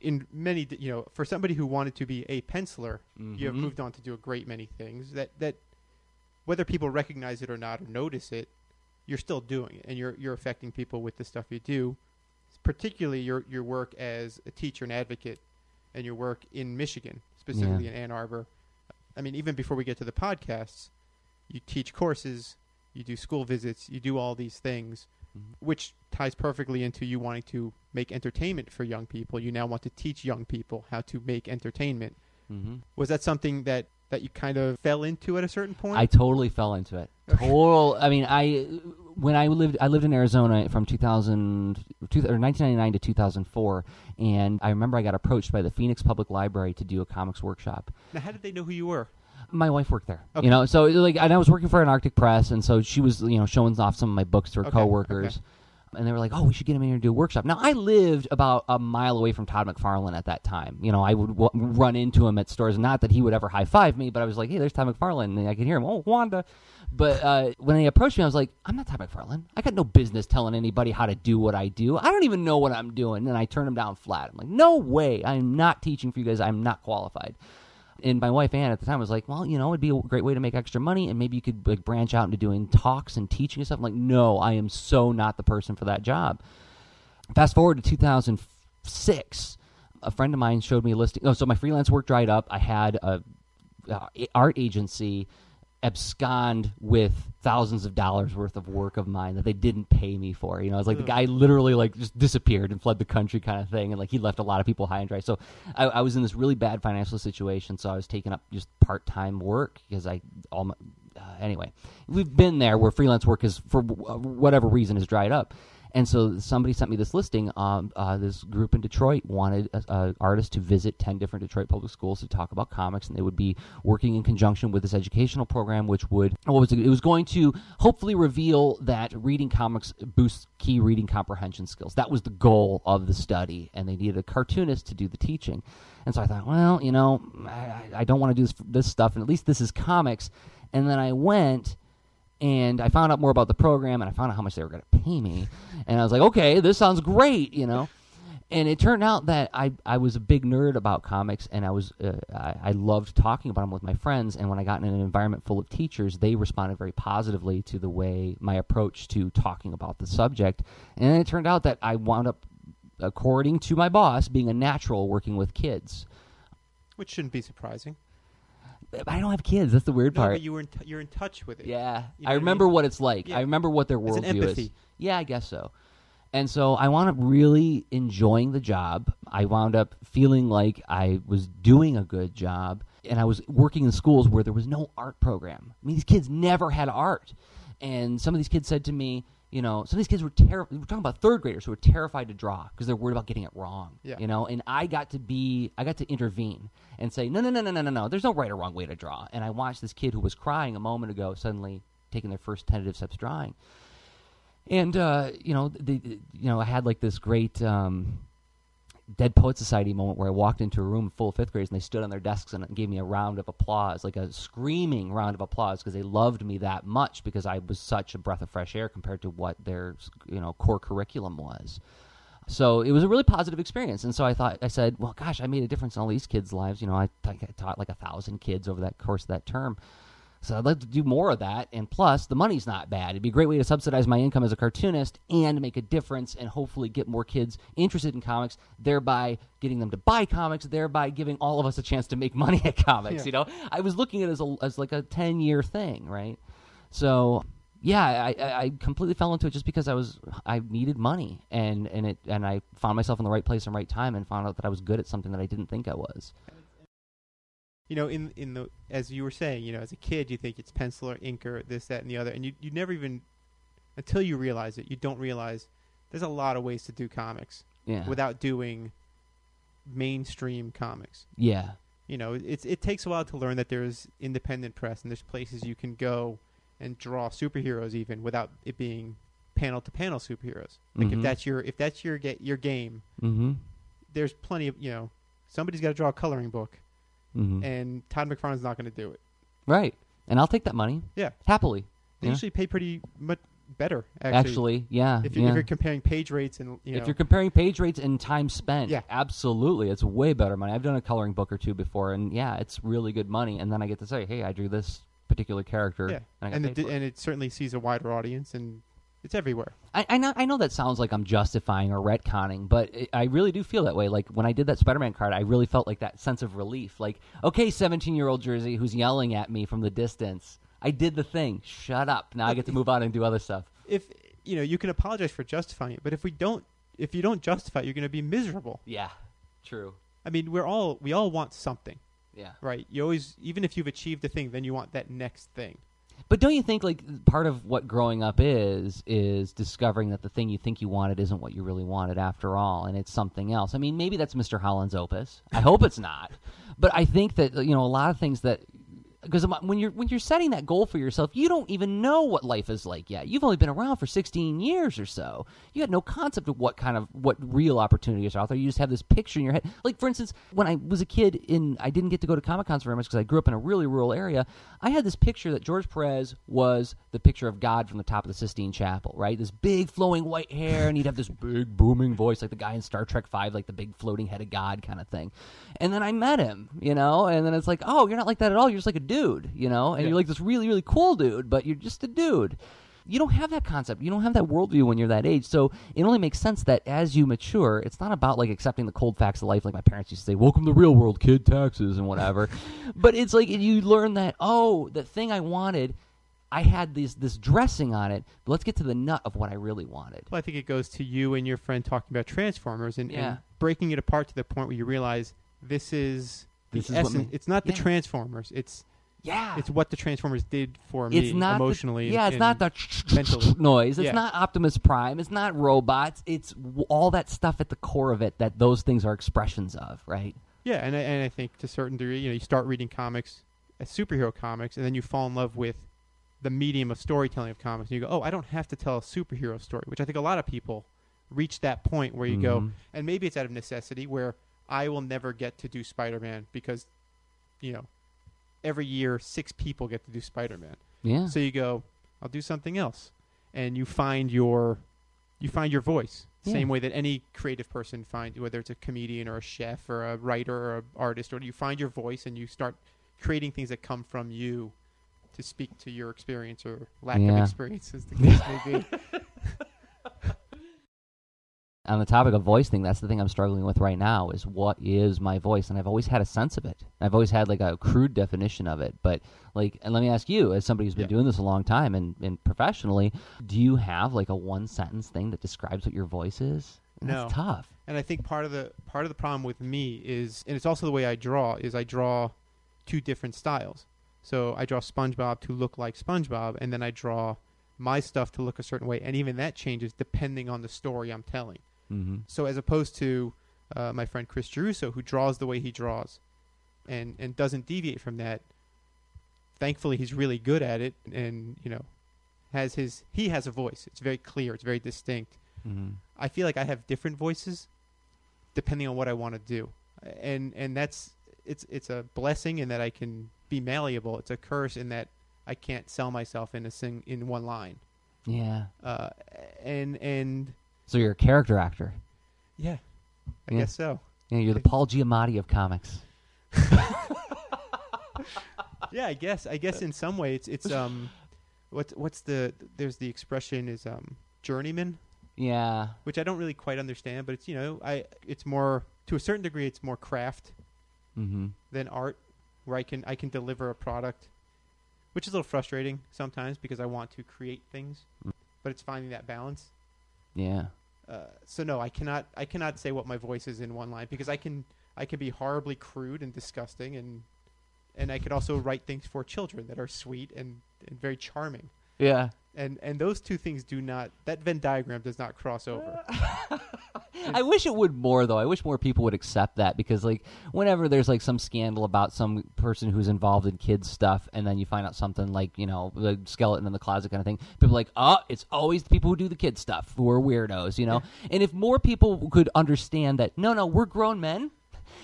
in many, you know, for somebody who wanted to be a penciler, mm-hmm. you have moved on to do a great many things that, that whether people recognize it or not or notice it, you're still doing it, and you're you're affecting people with the stuff you do, particularly your, your work as a teacher and advocate and your work in Michigan, specifically yeah. in Ann Arbor. I mean, even before we get to the podcasts, you teach courses, you do school visits, you do all these things, mm-hmm. which ties perfectly into you wanting to make entertainment for young people. You now want to teach young people how to make entertainment. Mm-hmm. Was that something that, that you kind of fell into at a certain point? I totally fell into it. Total. I mean, I when I lived, I lived in Arizona from two thousand, two, or nineteen ninety-nine to two thousand four, and I remember I got approached by the Phoenix Public Library to do a comics workshop. Now, how did they know who you were? My wife worked there, okay. you know, so like, and I was working for Antarctic Press, and so she was, you know, showing off some of my books to her okay, coworkers, okay. and they were like, oh, we should get him in here and do a workshop. Now, I lived about a mile away from Todd McFarlane at that time. You know, I would w- run into him at stores, not that he would ever high-five me, but I was like, hey, there's Todd McFarlane, and I could hear him, oh, Wanda. But uh, when they approached me, I was like, I'm not Todd McFarlane. I got no business telling anybody how to do what I do. I don't even know what I'm doing, and I turned him down flat. I'm like, no way. I'm not teaching for you guys. I'm not qualified. And my wife, Ann, at the time was like, well, you know, it'd be a great way to make extra money, and maybe you could like branch out into doing talks and teaching and stuff. I'm like, no, I am so not the person for that job. Fast forward to two thousand six, a friend of mine showed me a listing. Oh, so my freelance work dried up. I had a uh, art agency abscond with thousands of dollars worth of work of mine that they didn't pay me for. You know, it's like Ugh. the guy literally like just disappeared and fled the country kind of thing. And like he left a lot of people high and dry. So I, I was in this really bad financial situation. So I was taking up just part-time work because I, all my, uh, anyway, we've been there where freelance work is for whatever reason has dried up. And so somebody sent me this listing. Um, uh, this group in Detroit wanted an artist to visit ten different Detroit public schools to talk about comics, and they would be working in conjunction with this educational program, which would what was it? It was going to hopefully reveal that reading comics boosts key reading comprehension skills. That was the goal of the study, and they needed a cartoonist to do the teaching. And so I thought, well, you know, I, I don't want to do this, this stuff, and at least this is comics. And then I went. And I found out more about the program, and I found out how much they were going to pay me. And I was like, okay, this sounds great, you know. And it turned out that I, I was a big nerd about comics, and I was uh, I, I loved talking about them with my friends. And when I got in an environment full of teachers, they responded very positively to the way my approach to talking about the subject. And then it turned out that I wound up, according to my boss, being a natural working with kids. Which shouldn't be surprising. I don't have kids. That's the weird no, part. But you were in t- you're in touch with it. Yeah. You know I remember I mean? what it's like. Yeah. I remember what their worldview is. Yeah, I guess so. And so I wound up really enjoying the job. I wound up feeling like I was doing a good job. And I was working in schools where there was no art program. I mean, these kids never had art. And some of these kids said to me, you know, some of these kids were terrified. We're talking about third graders who were terrified to draw because they're worried about getting it wrong, yeah. you know. And I got to be, I got to intervene and say, no, no, no, no, no, no, no. There's no right or wrong way to draw. And I watched this kid who was crying a moment ago suddenly taking their first tentative steps drawing. And, uh, you know, the, you know, I had like this great um, Dead Poet Society moment where I walked into a room full of fifth graders and they stood on their desks and gave me a round of applause, like a screaming round of applause because they loved me that much because I was such a breath of fresh air compared to what their, you know, core curriculum was. So it was a really positive experience. And so I thought, I said, well, gosh, I made a difference in all these kids' lives. You know, I, th- I taught like a thousand kids over that course of that term. So I'd like to do more of that, and plus, the money's not bad. It'd be a great way to subsidize my income as a cartoonist and make a difference and hopefully get more kids interested in comics, thereby getting them to buy comics, thereby giving all of us a chance to make money at comics, yeah. you know? I was looking at it as, a, as like a ten-year thing, right? So, yeah, I, I completely fell into it just because I was I needed money, and, and, it, and I found myself in the right place and right time and found out that I was good at something that I didn't think I was. You know, in in the as you were saying, you know, as a kid, you think it's pencil or ink or this, that, and the other, and you you never even, until you realize it, you don't realize there's a lot of ways to do comics yeah. without doing mainstream comics. Yeah. You know, it's it takes a while to learn that there's independent press and there's places you can go and draw superheroes even without it being panel to panel superheroes. Like mm-hmm. if that's your if that's your ga- your game, mm-hmm. there's plenty of, you know, somebody's got to draw a coloring book, mm-hmm. and Todd McFarlane's not going to do it. Right, and I'll take that money. Yeah, happily. They yeah. usually pay pretty much better. Actually, actually yeah. If you're, yeah. if you're comparing page rates and you know. if you're comparing page rates and time spent, yeah. absolutely, it's way better money. I've done a coloring book or two before, and yeah, it's really good money. And then I get to say, hey, I drew this particular character, yeah. and, I and, it d- it. and it certainly sees a wider audience, and it's everywhere. I, I know. I know that sounds like I'm justifying or retconning, but it, I really do feel that way. Like when I did that Spider-Man card, I really felt like that sense of relief. Like, okay, seventeen-year-old Jerzy who's yelling at me from the distance. I did the thing. Shut up. Now I get to move on and do other stuff. If you know, you can apologize for justifying it, but if we don't, if you don't justify it, you're going to be miserable. Yeah, true. I mean, we're all we all want something. Yeah. Right. You always, even if you've achieved a thing, then you want that next thing. But don't you think, like, part of what growing up is is discovering that the thing you think you wanted isn't what you really wanted after all, and it's something else. I mean, maybe that's Mister Holland's opus. I hope it's not. But I think that, you know, a lot of things that. Because when you're when you're setting that goal for yourself, you don't even know what life is like yet. You've only been around for sixteen years or so. You had no concept of what kind of what real opportunities are out there. You just have this picture in your head. Like, for instance, when I was a kid, in I didn't get to go to Comic-Cons very much because I grew up in a really rural area. I had this picture that George Perez was the picture of God from the top of the Sistine Chapel, right? This big flowing white hair, and he'd have this big booming voice like the guy in Star Trek five, like the big floating head of God kind of thing. And then I met him, you know, and then it's like, oh, you're not like that at all. You're just like a dude. dude, you know, and yeah. you're like this really, really cool dude, but you're just a dude. You don't have that concept. You don't have that worldview when you're that age. So it only makes sense that as you mature, it's not about like accepting the cold facts of life. Like my parents used to say, welcome to the real world, kid, taxes and whatever. But it's like you learn that, oh, the thing I wanted, I had this, this dressing on it. But let's get to the nut of what I really wanted. Well, I think it goes to you and your friend talking about Transformers and, yeah. and breaking it apart to the point where you realize this is the this essence. Is what ma- it's not the yeah. Transformers. It's... Yeah, it's what the Transformers did for me it's not emotionally. The, yeah, it's and not the mentally. noise. It's yeah. not Optimus Prime. It's not robots. It's w- all that stuff at the core of it that those things are expressions of, right? Yeah, and I, and I think to a certain degree, you know, you start reading comics, uh, superhero comics, and then you fall in love with the medium of storytelling of comics, and you go, oh, I don't have to tell a superhero story, which I think a lot of people reach that point where you mm-hmm. go, and maybe it's out of necessity, where I will never get to do Spider-Man because, you know, every year, six people get to do Spider-Man. Yeah. So you go, I'll do something else, and you find your, you find your voice. Yeah. Same way that any creative person finds, whether it's a comedian or a chef or a writer or an artist, or you find your voice and you start creating things that come from you to speak to your experience or lack yeah. of experience, as the case may be. On the topic of voice thing, that's the thing I'm struggling with right now is what is my voice? And I've always had a sense of it. I've always had like a crude definition of it. But like, and let me ask you, as somebody who's been yeah. doing this a long time and, and professionally, do you have like a one sentence thing that describes what your voice is? And no. That's tough. And I think part of the part of the problem with me is, and it's also the way I draw, is I draw two different styles. So I draw SpongeBob to look like SpongeBob, and then I draw my stuff to look a certain way. And even that changes depending on the story I'm telling. Mm-hmm. So as opposed to uh, my friend Chris Geruso, who draws the way he draws and, and doesn't deviate from that, thankfully he's really good at it and, you know, has his he has a voice. It's very clear. It's very distinct. Mm-hmm. I feel like I have different voices depending on what I want to do. And and that's it's it's a blessing in that I can be malleable. It's a curse in that I can't sell myself in a sing, in one line. Yeah. Uh, and and... So you're a character actor. Yeah, I yeah. guess so. Yeah, you're the Paul Giamatti of comics. yeah, I guess. I guess in some way it's it's um, what's what's the there's the expression is um journeyman. Yeah, which I don't really quite understand, but it's you know I it's more to a certain degree it's more craft mm-hmm. than art, where I can I can deliver a product, which is a little frustrating sometimes because I want to create things, mm. but it's finding that balance. Yeah. Uh, so no, I cannot. I cannot say what my voice is in one line because I can. I can be horribly crude and disgusting, and and I could also write things for children that are sweet and, and very charming. Yeah. And and those two things do not. That Venn diagram does not cross over. I wish it would more, though. I wish more people would accept that, because like whenever there's like some scandal about some person who's involved in kids stuff, and then you find out something like, you know, the skeleton in the closet kind of thing, people are like, oh, it's always the people who do the kids stuff who are weirdos, you know. Yeah. And if more people could understand that, no, no, we're grown men.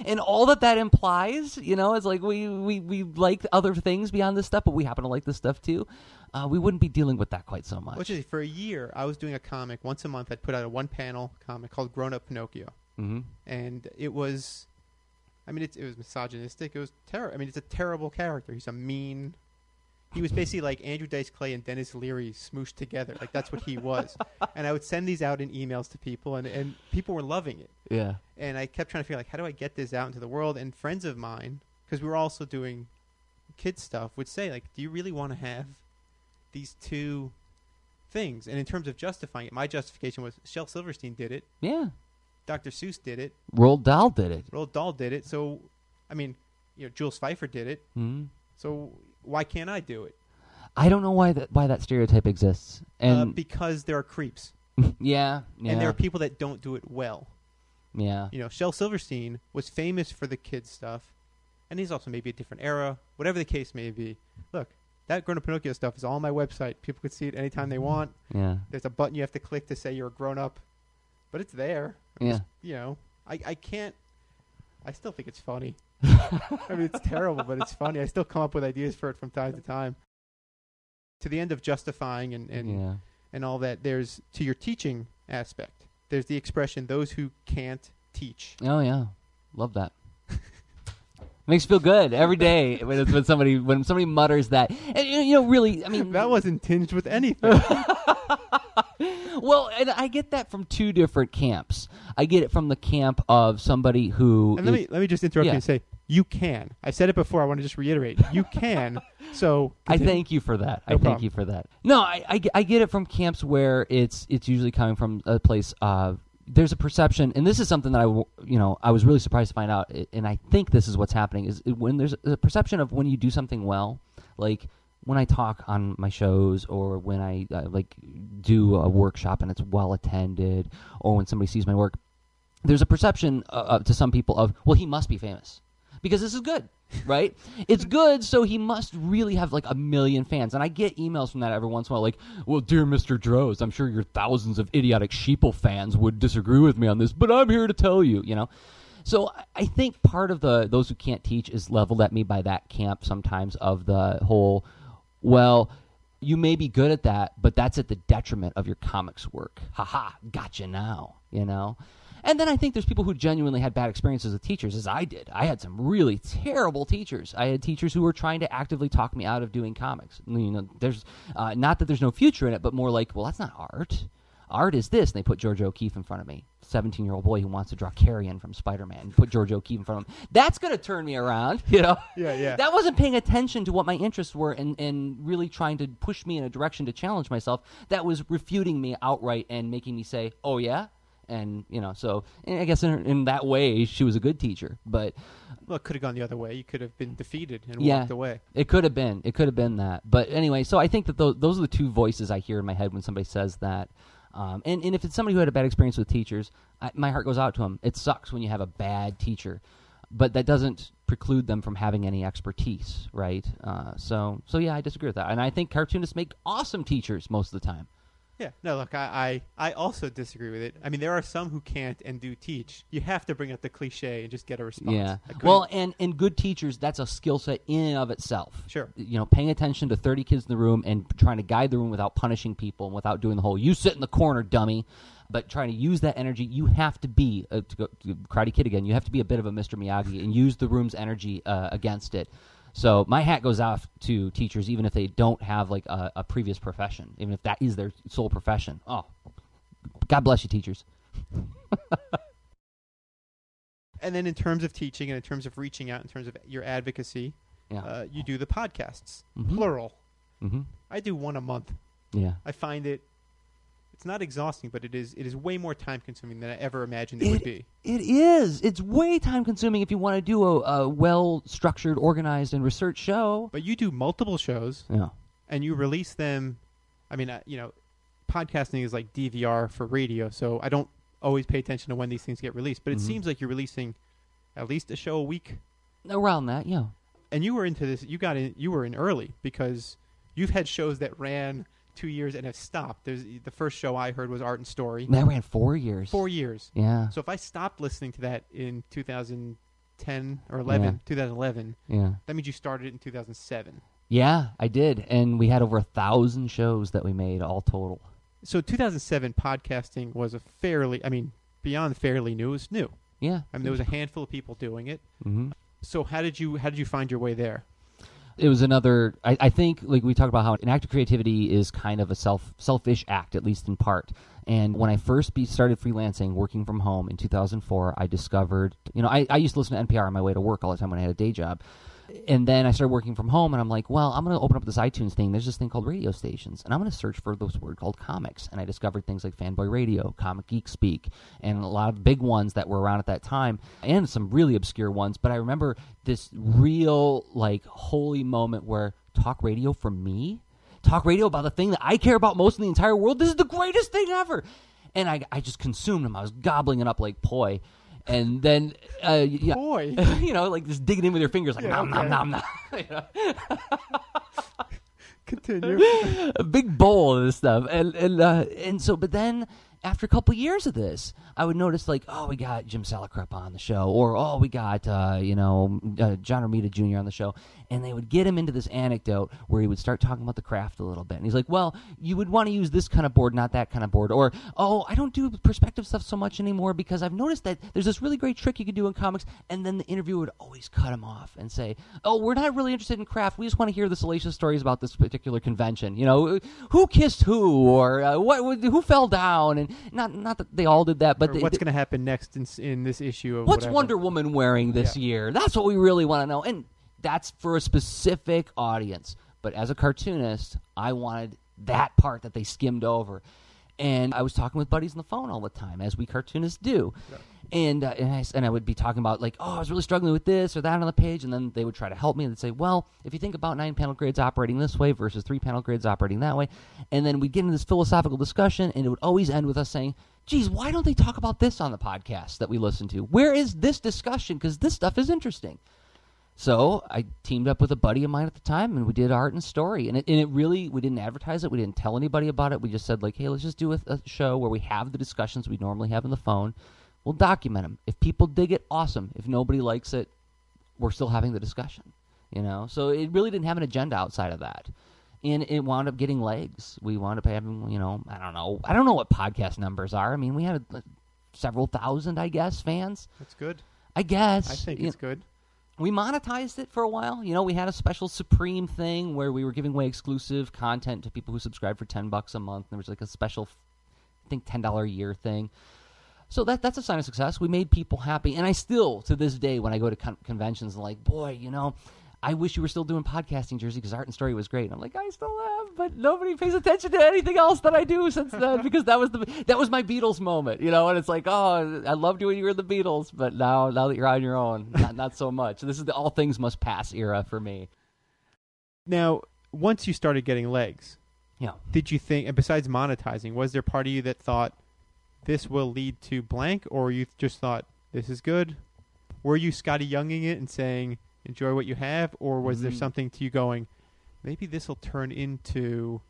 And all that that implies, you know, it's like we, we, we like other things beyond this stuff, but we happen to like this stuff too. Uh, we wouldn't be dealing with that quite so much. Which is, for a year, I was doing a comic once a month. I'd put out a one-panel comic called Grown Up Pinocchio. Mm-hmm. And it was, I mean, it, it was misogynistic. It was terrible. I mean, it's a terrible character. He's a mean, he was basically like Andrew Dice Clay and Dennis Leary smooshed together. Like, that's what he was. And I would send these out in emails to people, and, and people were loving it. Yeah. And I kept trying to figure out, like, how do I get this out into the world? And friends of mine, because we were also doing kids stuff, would say, like, do you really want to have these two things? And in terms of justifying it, my justification was Shel Silverstein did it. Yeah. Doctor Seuss did it. Roald Dahl did it. Roald Dahl did it. So, I mean, you know, Jules Pfeiffer did it. Mm-hmm. So why can't I do it? I don't know why that why that stereotype exists. And uh, because there are creeps. yeah, yeah. And there are people that don't do it well. Yeah. You know, Shel Silverstein was famous for the kids stuff, and he's also maybe a different era, whatever the case may be. Look, that Grown Up Pinocchio stuff is all on my website. People can see it anytime they want. Yeah. There's a button you have to click to say you're a grown up, but it's there. I'm yeah. Just, you know, I, I can't, I still think it's funny. I mean, it's terrible, but it's funny. I still come up with ideas for it from time to time. To the end of justifying and and, yeah. and all that, there's, to your teaching aspect, there's the expression, those who can't teach. Oh, yeah. Love that. Makes you feel good every day when, it's, when, somebody, when somebody mutters that. And, you know, really, I mean... That wasn't tinged with anything. Well, and I get that from two different camps. I get it from the camp of somebody who... And let is, me let me just interrupt yeah. you and say, you can. I've said it before. I want to just reiterate. You can. So continue. I thank you for that. No I problem. thank you for that. No, I, I, I get it from camps where it's it's usually coming from a place of... There's a perception, and this is something that I, you know, I was really surprised to find out, and I think this is what's happening, is when there's a perception of when you do something well, like... When I talk on my shows, or when I uh, like do a workshop and it's well attended, or when somebody sees my work, there's a perception uh, to some people of, well, he must be famous because this is good, right? It's good, so he must really have like a million fans. And I get emails from that every once in a while, like, well, dear Mister Drozd, I'm sure your thousands of idiotic sheeple fans would disagree with me on this, but I'm here to tell you, you know? So I think part of the those who can't teach is leveled at me by that camp sometimes of the whole... Well, you may be good at that, but that's at the detriment of your comics work. Ha ha, gotcha now, you know? And then I think there's people who genuinely had bad experiences with teachers, as I did. I had some really terrible teachers. I had teachers who were trying to actively talk me out of doing comics. You know, there's uh, not that there's no future in it, but more like, well, that's not art. Art is this. And they put George O'Keefe in front of me. seventeen-year-old boy who wants to draw Carrion from Spider-Man. Put George O'Keefe in front of him. That's going to turn me around, you know? Yeah, yeah. That wasn't paying attention to what my interests were and, and really trying to push me in a direction to challenge myself. That was refuting me outright and making me say, oh, yeah? And, you know, so I guess in, in that way, she was a good teacher. But well, it could have gone the other way. You could have been defeated and yeah, walked away. It could have been. It could have been that. But anyway, so I think that those, those are the two voices I hear in my head when somebody says that. Um, and, and if it's somebody who had a bad experience with teachers, I, my heart goes out to them. It sucks when you have a bad teacher, but that doesn't preclude them from having any expertise, right? Uh, so, so yeah, I disagree with that. And I think cartoonists make awesome teachers most of the time. Yeah. No, look, I, I, I also disagree with it. I mean, there are some who can't and do teach. You have to bring up the cliche and just get a response. Yeah. Well, and, and good teachers, that's a skill set in and of itself. Sure. You know, paying attention to thirty kids in the room and trying to guide the room without punishing people and without doing the whole, you sit in the corner, dummy. But trying to use that energy, you have to be, a, to go, to Karate Kid again, you have to be a bit of a Mister Miyagi and use the room's energy uh, against it. So my hat goes off to teachers, even if they don't have like a, a previous profession, even if that is their sole profession. Oh, God bless you, teachers. And then in terms of teaching and in terms of reaching out, in terms of your advocacy, yeah. uh, you do the podcasts, mm-hmm. plural. Mm-hmm. I do one a month. Yeah, I find it. It's not exhausting, but it is it is way more time-consuming than I ever imagined it, it would be. It is. It's way time-consuming if you want to do a, a well-structured, organized, and researched show. But you do multiple shows, yeah, and you release them. I mean, uh, you know, podcasting is like D V R for radio, so I don't always pay attention to when these things get released. But it mm-hmm. seems like you're releasing at least a show a week. Around that, yeah. And you were into this. You got in. You were in early because you've had shows that ran two years and have stopped. There's, the first show I heard was Art and Story. That ran four years. Four years. Yeah. So if I stopped listening to that in two thousand ten or eleven, yeah. two thousand eleven, yeah, that means you started it in two thousand seven. Yeah, I did, and we had over a thousand shows that we made all total. So two thousand seven podcasting was a fairly, I mean, beyond fairly new, it was new. Yeah. I mean, there was a handful of people doing it. Mm-hmm. So how did you how did you find your way there? It was another, I, I think, like we talked about how an act of creativity is kind of a self selfish act, at least in part. And when I first be, started freelancing, working from home in two thousand four, I discovered, you know, I, I used to listen to N P R on my way to work all the time when I had a day job. And then I started working from home, and I'm like, well, I'm going to open up this iTunes thing. There's this thing called radio stations, and I'm going to search for this word called comics. And I discovered things like Fanboy Radio, Comic Geek Speak, and a lot of big ones that were around at that time, and some really obscure ones. But I remember this real, like, holy moment where talk radio for me, talk radio about the thing that I care about most in the entire world, this is the greatest thing ever. And I, I just consumed them. I was gobbling it up like poi. And then, uh, yeah, boy, you know, like just digging in with your fingers, like, yeah, nom, okay. nom, nom, nom, you know? Continue. A big bowl of this stuff. And, and, uh, and so, but then after a couple years of this, I would notice, like, oh, we got Jim Salakrup on the show, or, oh, we got, uh, you know, uh, John Romita Junior on the show. And they would get him into this anecdote where he would start talking about the craft a little bit. And he's like, well, you would want to use this kind of board, not that kind of board. Or, oh, I don't do perspective stuff so much anymore because I've noticed that there's this really great trick you can do in comics. And then the interviewer would always cut him off and say, oh, we're not really interested in craft. We just want to hear the salacious stories about this particular convention. You know, who kissed who, or uh, what, who fell down. And not not that they all did that. But they, what's going to happen next in, in this issue? Of what's whatever. Wonder Woman wearing this yeah. year? That's what we really want to know. And that's for a specific audience. But as a cartoonist, I wanted that part that they skimmed over. And I was talking with buddies on the phone all the time, as we cartoonists do. Yeah. And, uh, and, I, and I would be talking about, like, oh, I was really struggling with this or that on the page. And then they would try to help me. And they'd say, well, if you think about nine panel grids operating this way versus three panel grids operating that way. And then we'd get into this philosophical discussion, and it would always end with us saying, geez, why don't they talk about this on the podcast that we listen to? Where is this discussion? Because this stuff is interesting. So I teamed up with a buddy of mine at the time, and we did Art and Story. And it, and it really, we didn't advertise it. We didn't tell anybody about it. We just said, like, hey, let's just do a, a show where we have the discussions we normally have on the phone. We'll document them. If people dig it, awesome. If nobody likes it, we're still having the discussion. You know, so it really didn't have an agenda outside of that. And it wound up getting legs. We wound up having, you know, I don't know. I don't know what podcast numbers are. I mean, we had uh, several thousand, I guess, fans. That's good. I guess. I think it's good. We monetized it for a while. You know, we had a special Supreme thing where we were giving away exclusive content to people who subscribed for ten bucks a month. And there was like a special, I think, ten dollars a year thing. So that that's a sign of success. We made people happy. And I still, to this day, when I go to con- conventions, I'm like, boy, you know, I wish you were still doing podcasting, Jerzy, because Art and Story was great. And I'm like, I still am, but nobody pays attention to anything else that I do since then because that was the that was my Beatles moment, you know. And it's like, oh, I loved you when you were the Beatles, but now now that you're on your own, not, not so much. This is the all things must pass era for me. Now, once you started getting legs, yeah, did you think? And besides monetizing, was there part of you that thought this will lead to blank, or you just thought this is good? Were you Skottie Younging it and saying, enjoy what you have, or was mm-hmm. there something to you going, maybe this will turn into...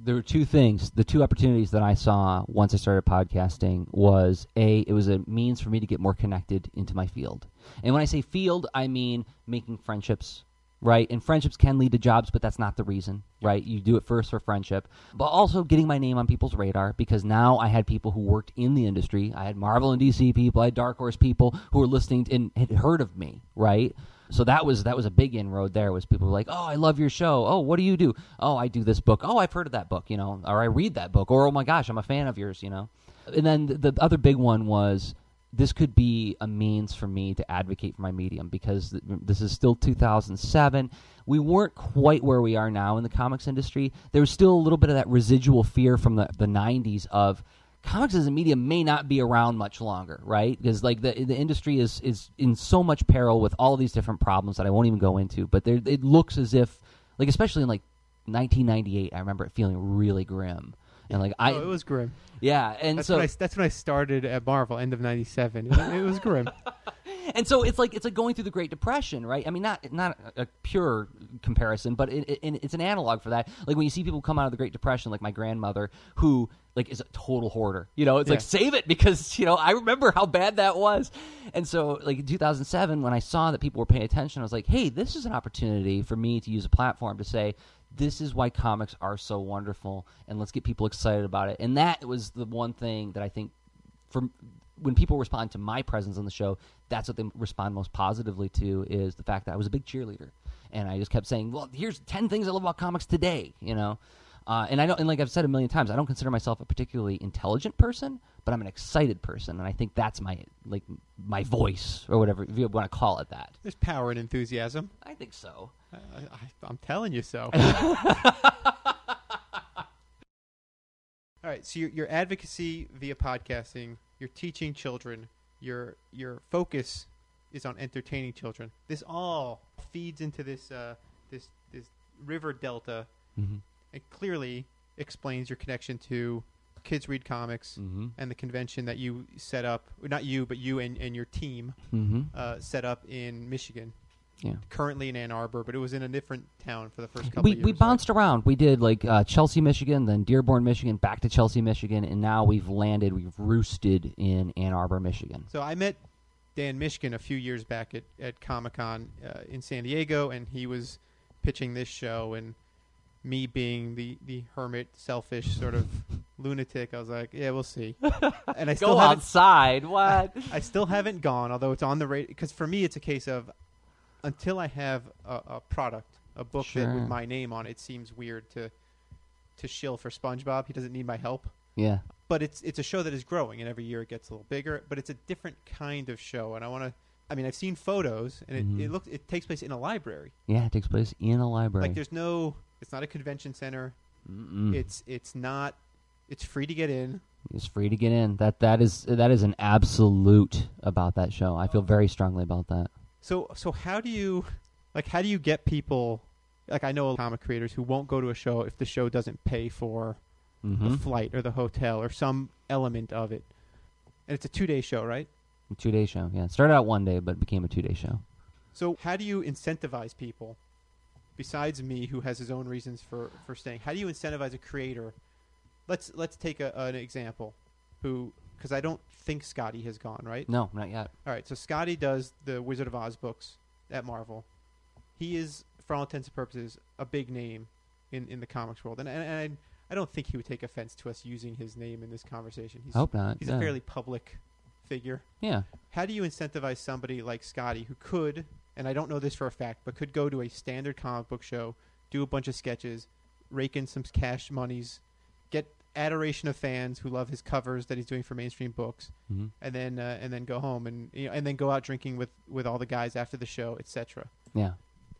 There were two things. The two opportunities that I saw once I started podcasting was, A, it was a means for me to get more connected into my field. And when I say field, I mean making friendships, right? And friendships can lead to jobs, but that's not the reason, right? You do it first for friendship. But also getting my name on people's radar, because now I had people who worked in the industry. I had Marvel and D C people. I had Dark Horse people who were listening and had heard of me, right? So that was that was a big inroad there, was people were like, oh, I love your show. Oh, what do you do? Oh, I do this book. Oh, I've heard of that book, you know, or I read that book. Or, oh, my gosh, I'm a fan of yours, you know. And then the other big one was, this could be a means for me to advocate for my medium, because th- this is still two thousand seven. We weren't quite where we are now in the comics industry. There was still a little bit of that residual fear from the, the nineties of comics as a medium may not be around much longer, right? Because like the the industry is, is in so much peril with all these different problems that I won't even go into. But there, it looks as if, like especially in like nineteen ninety-eight, I remember it feeling really grim. And like I, oh, it was grim. Yeah, and that's so when I, that's when I started at Marvel, end of ninety-seven. It, it was grim. And so it's like it's like going through the Great Depression, right? I mean, not not a pure comparison, but it, it, it's an analog for that. Like when you see people come out of the Great Depression, like my grandmother, who like is a total hoarder. You know, it's yeah. like save it because you know I remember how bad that was. And so like in two thousand seven, when I saw that people were paying attention, I was like, hey, this is an opportunity for me to use a platform to say, this is why comics are so wonderful, and let's get people excited about it. And that was the one thing that I think for when people respond to my presence on the show, that's what they respond most positively to, is the fact that I was a big cheerleader. And I just kept saying, well, here's ten things I love about comics today, you know. Uh, and I don't, and like I've said a million times, I don't consider myself a particularly intelligent person, but I'm an excited person, and I think that's my like my voice or whatever if you want to call it that. There's power in enthusiasm. I think so. I, I, I'm telling you so. All right, so your, your advocacy via podcasting, you're teaching children, your your focus is on entertaining children. This all feeds into this uh, this this river delta. Mm-hmm. It clearly explains your connection to Kids Read Comics, mm-hmm. and the convention that you set up, not you, but you and, and your team mm-hmm. uh, set up in Michigan. Yeah. Currently in Ann Arbor, but it was in a different town for the first couple we, of years. We bounced around. We did like uh, Chelsea, Michigan, then Dearborn, Michigan, back to Chelsea, Michigan, and now we've landed, we've roosted in Ann Arbor, Michigan. So I met Dan Mishkin a few years back at, at Comic-Con uh, in San Diego, and he was pitching this show, and me being the, the hermit, selfish sort of lunatic, I was like, yeah, we'll see. And I still Go outside. What? I, I still haven't gone, although it's on the radio. Because for me, it's a case of until I have a, a product, a book sure. that with my name on it, it seems weird to to shill for SpongeBob. He doesn't need my help. Yeah. But it's it's a show that is growing, and every year it gets a little bigger. But it's a different kind of show, and I want to. I mean, I've seen photos, and it, mm-hmm. it looks. It takes place in a library. Yeah, it takes place in a library. Like there's no. It's not a convention center. Mm-mm. It's it's not. It's free to get in. It's free to get in. That that is that is an absolute about that show. I feel very strongly about that. So so how do you like how do you get people like I know comic creators who won't go to a show if the show doesn't pay for mm-hmm. the flight or the hotel or some element of it. And it's a two-day show, right? A two-day show, yeah. It started out one day but became a two-day show. So how do you incentivize people besides me who has his own reasons for, for staying? How do you incentivize a creator? Let's let's take a, an example who because I don't think Skottie has gone, right? No, not yet. All right, so Skottie does the Wizard of Oz books at Marvel. He is, for all intents and purposes, a big name in, in the comics world. And, and, and I don't think he would take offense to us using his name in this conversation. He's, I hope not. He's yeah. a fairly public figure. Yeah. How do you incentivize somebody like Skottie who could, and I don't know this for a fact, but could go to a standard comic book show, do a bunch of sketches, rake in some cash monies, get adoration of fans who love his covers that he's doing for mainstream books, mm-hmm. and then uh, and then go home and you know and then go out drinking with, with all the guys after the show, et cetera. Yeah.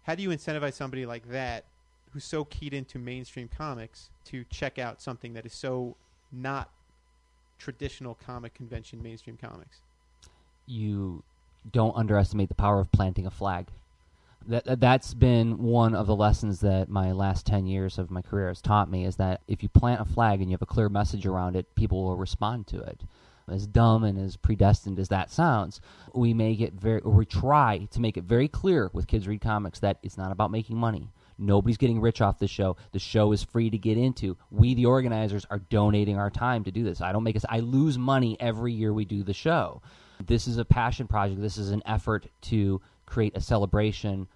How do you incentivize somebody like that who's so keyed into mainstream comics to check out something that is so not traditional comic convention mainstream comics? You don't underestimate the power of planting a flag. That, that's been one of the lessons that my last ten years of my career has taught me, is that if you plant a flag and you have a clear message around it, people will respond to it. As dumb and as predestined as that sounds, we make it very, or we try to make it very clear with Kids Read Comics that it's not about making money. Nobody's getting rich off this show. The show is free to get into. We, the organizers, are donating our time to do this. I don't make us. I lose money every year we do the show. This is a passion project. This is an effort to create a celebration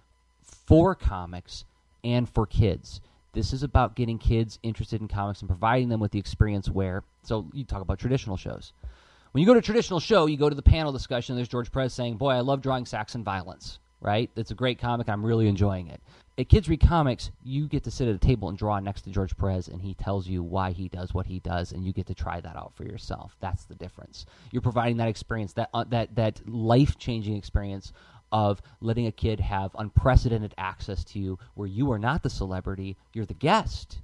for comics and for kids. This is about getting kids interested in comics and providing them with the experience where, so you talk about traditional shows. When you go to a traditional show, you go to the panel discussion, there's George Perez saying, boy, I love drawing Saxon violence, right? That's a great comic, I'm really enjoying it. At Kids Read Comics, you get to sit at a table and draw next to George Perez, and he tells you why he does what he does, and you get to try that out for yourself. That's the difference. You're providing that experience, that uh, that that life-changing experience of letting a kid have unprecedented access to you, where you are not the celebrity, you're the guest,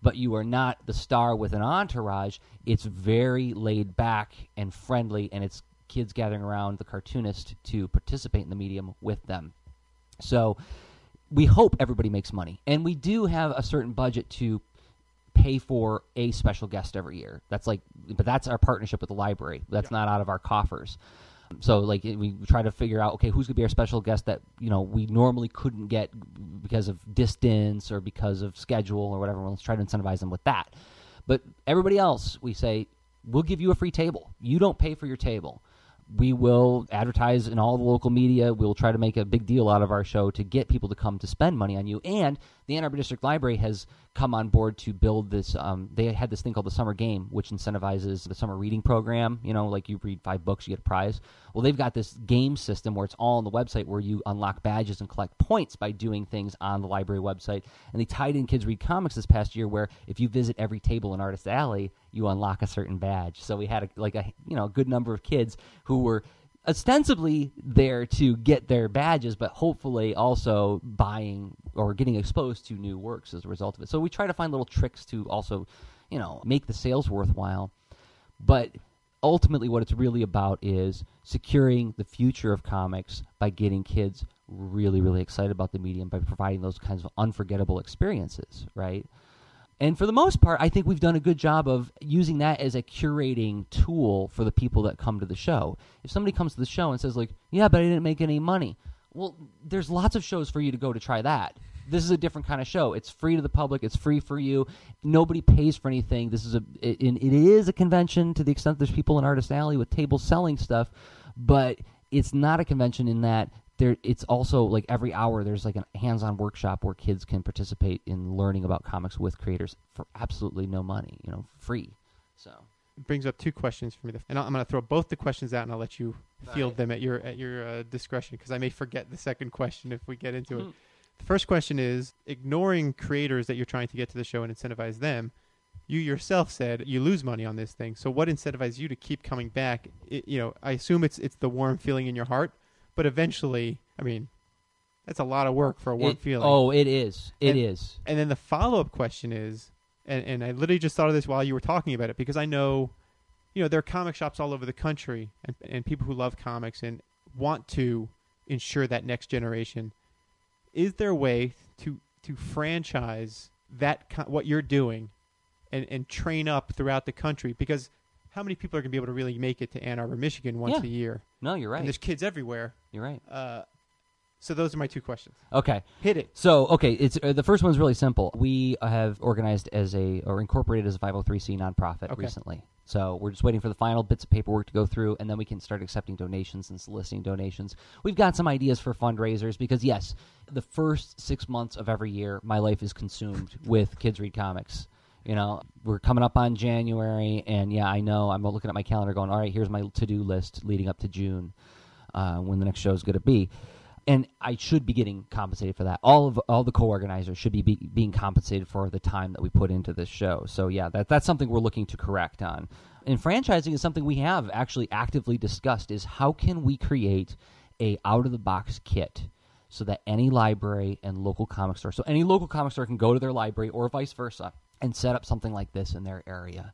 but you are not the star with an entourage. It's very laid back and friendly, and it's kids gathering around the cartoonist to participate in the medium with them. So we hope everybody makes money, and we do have a certain budget to pay for a special guest every year. That's like, but that's our partnership with the library. That's yeah. not out of our coffers. So like we try to figure out, okay, who's going to be our special guest that, you know, we normally couldn't get because of distance or because of schedule or whatever. Let's try to incentivize them with that. But everybody else, we say, we'll give you a free table. You don't pay for your table. We will advertise in all the local media. We'll try to make a big deal out of our show to get people to come to spend money on you. And the Ann Arbor District Library has come on board to build this. Um, they had this thing called the Summer Game, which incentivizes the summer reading program. You know, like you read five books, you get a prize. Well, they've got this game system where it's all on the website where you unlock badges and collect points by doing things on the library website. And they tied in Kids Read Comics this past year where if you visit every table in Artist Alley, you unlock a certain badge. So we had a, like a you know a good number of kids who were ostensibly there to get their badges, but hopefully also buying or getting exposed to new works as a result of it. So we try to find little tricks to also, you know, make the sales worthwhile. But ultimately what it's really about is securing the future of comics by getting kids really, really excited about the medium by providing those kinds of unforgettable experiences, right? And for the most part, I think we've done a good job of using that as a curating tool for the people that come to the show. If somebody comes to the show and says, like, yeah, but I didn't make any money. Well, there's lots of shows for you to go to try that. This is a different kind of show. It's free to the public. It's free for you. Nobody pays for anything. This is a it, it is a convention to the extent there's people in Artist Alley with tables selling stuff, but it's not a convention in that there, it's also like every hour there's like a hands-on workshop where kids can participate in learning about comics with creators for absolutely no money, you know, free. So it brings up two questions for me, and I'm going to throw both the questions out, and I'll let you field right. them at your at your uh, discretion because I may forget the second question if we get into mm-hmm. it. The first question is ignoring creators that you're trying to get to the show and incentivize them. You yourself said you lose money on this thing, so what incentivizes you to keep coming back? It, you know, I assume it's it's the warm feeling in your heart. But eventually, I mean, that's a lot of work for a warm it, feeling. Oh, it is. It and, is. And then the follow-up question is, and, and I literally just thought of this while you were talking about it, because I know, you know, there are comic shops all over the country and, and people who love comics and want to ensure that next generation. Is there a way to, to franchise that co- what you're doing and, and train up throughout the country? Because how many people are going to be able to really make it to Ann Arbor, Michigan once yeah. a year? No, you're right. And there's kids everywhere. You're right. Uh, so those are my two questions. Okay. Hit it. So, okay, it's uh, the first one's really simple. We have organized as a, or incorporated as a five oh three c nonprofit okay. recently. So we're just waiting for the final bits of paperwork to go through, and then we can start accepting donations and soliciting donations. We've got some ideas for fundraisers because, yes, the first six months of every year, my life is consumed with Kids Read Comics. You know, we're coming up on January, and yeah, I know. I'm looking at my calendar going, all right, here's my to-do list leading up to June uh, when the next show is going to be. And I should be getting compensated for that. All of all the co-organizers should be, be being compensated for the time that we put into this show. So yeah, that that's something we're looking to correct on. And franchising is something we have actually actively discussed is how can we create a out-of-the-box kit so that any library and local comic store, so any local comic store can go to their library or vice versa, and set up something like this in their area.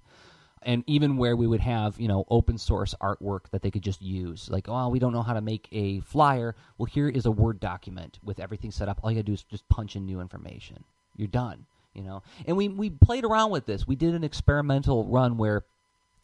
And even where we would have, you know, open source artwork that they could just use. Like, oh, we don't know how to make a flyer. Well, here is a Word document with everything set up. All you got to do is just punch in new information. You're done, you know. And we, we played around with this. We did an experimental run where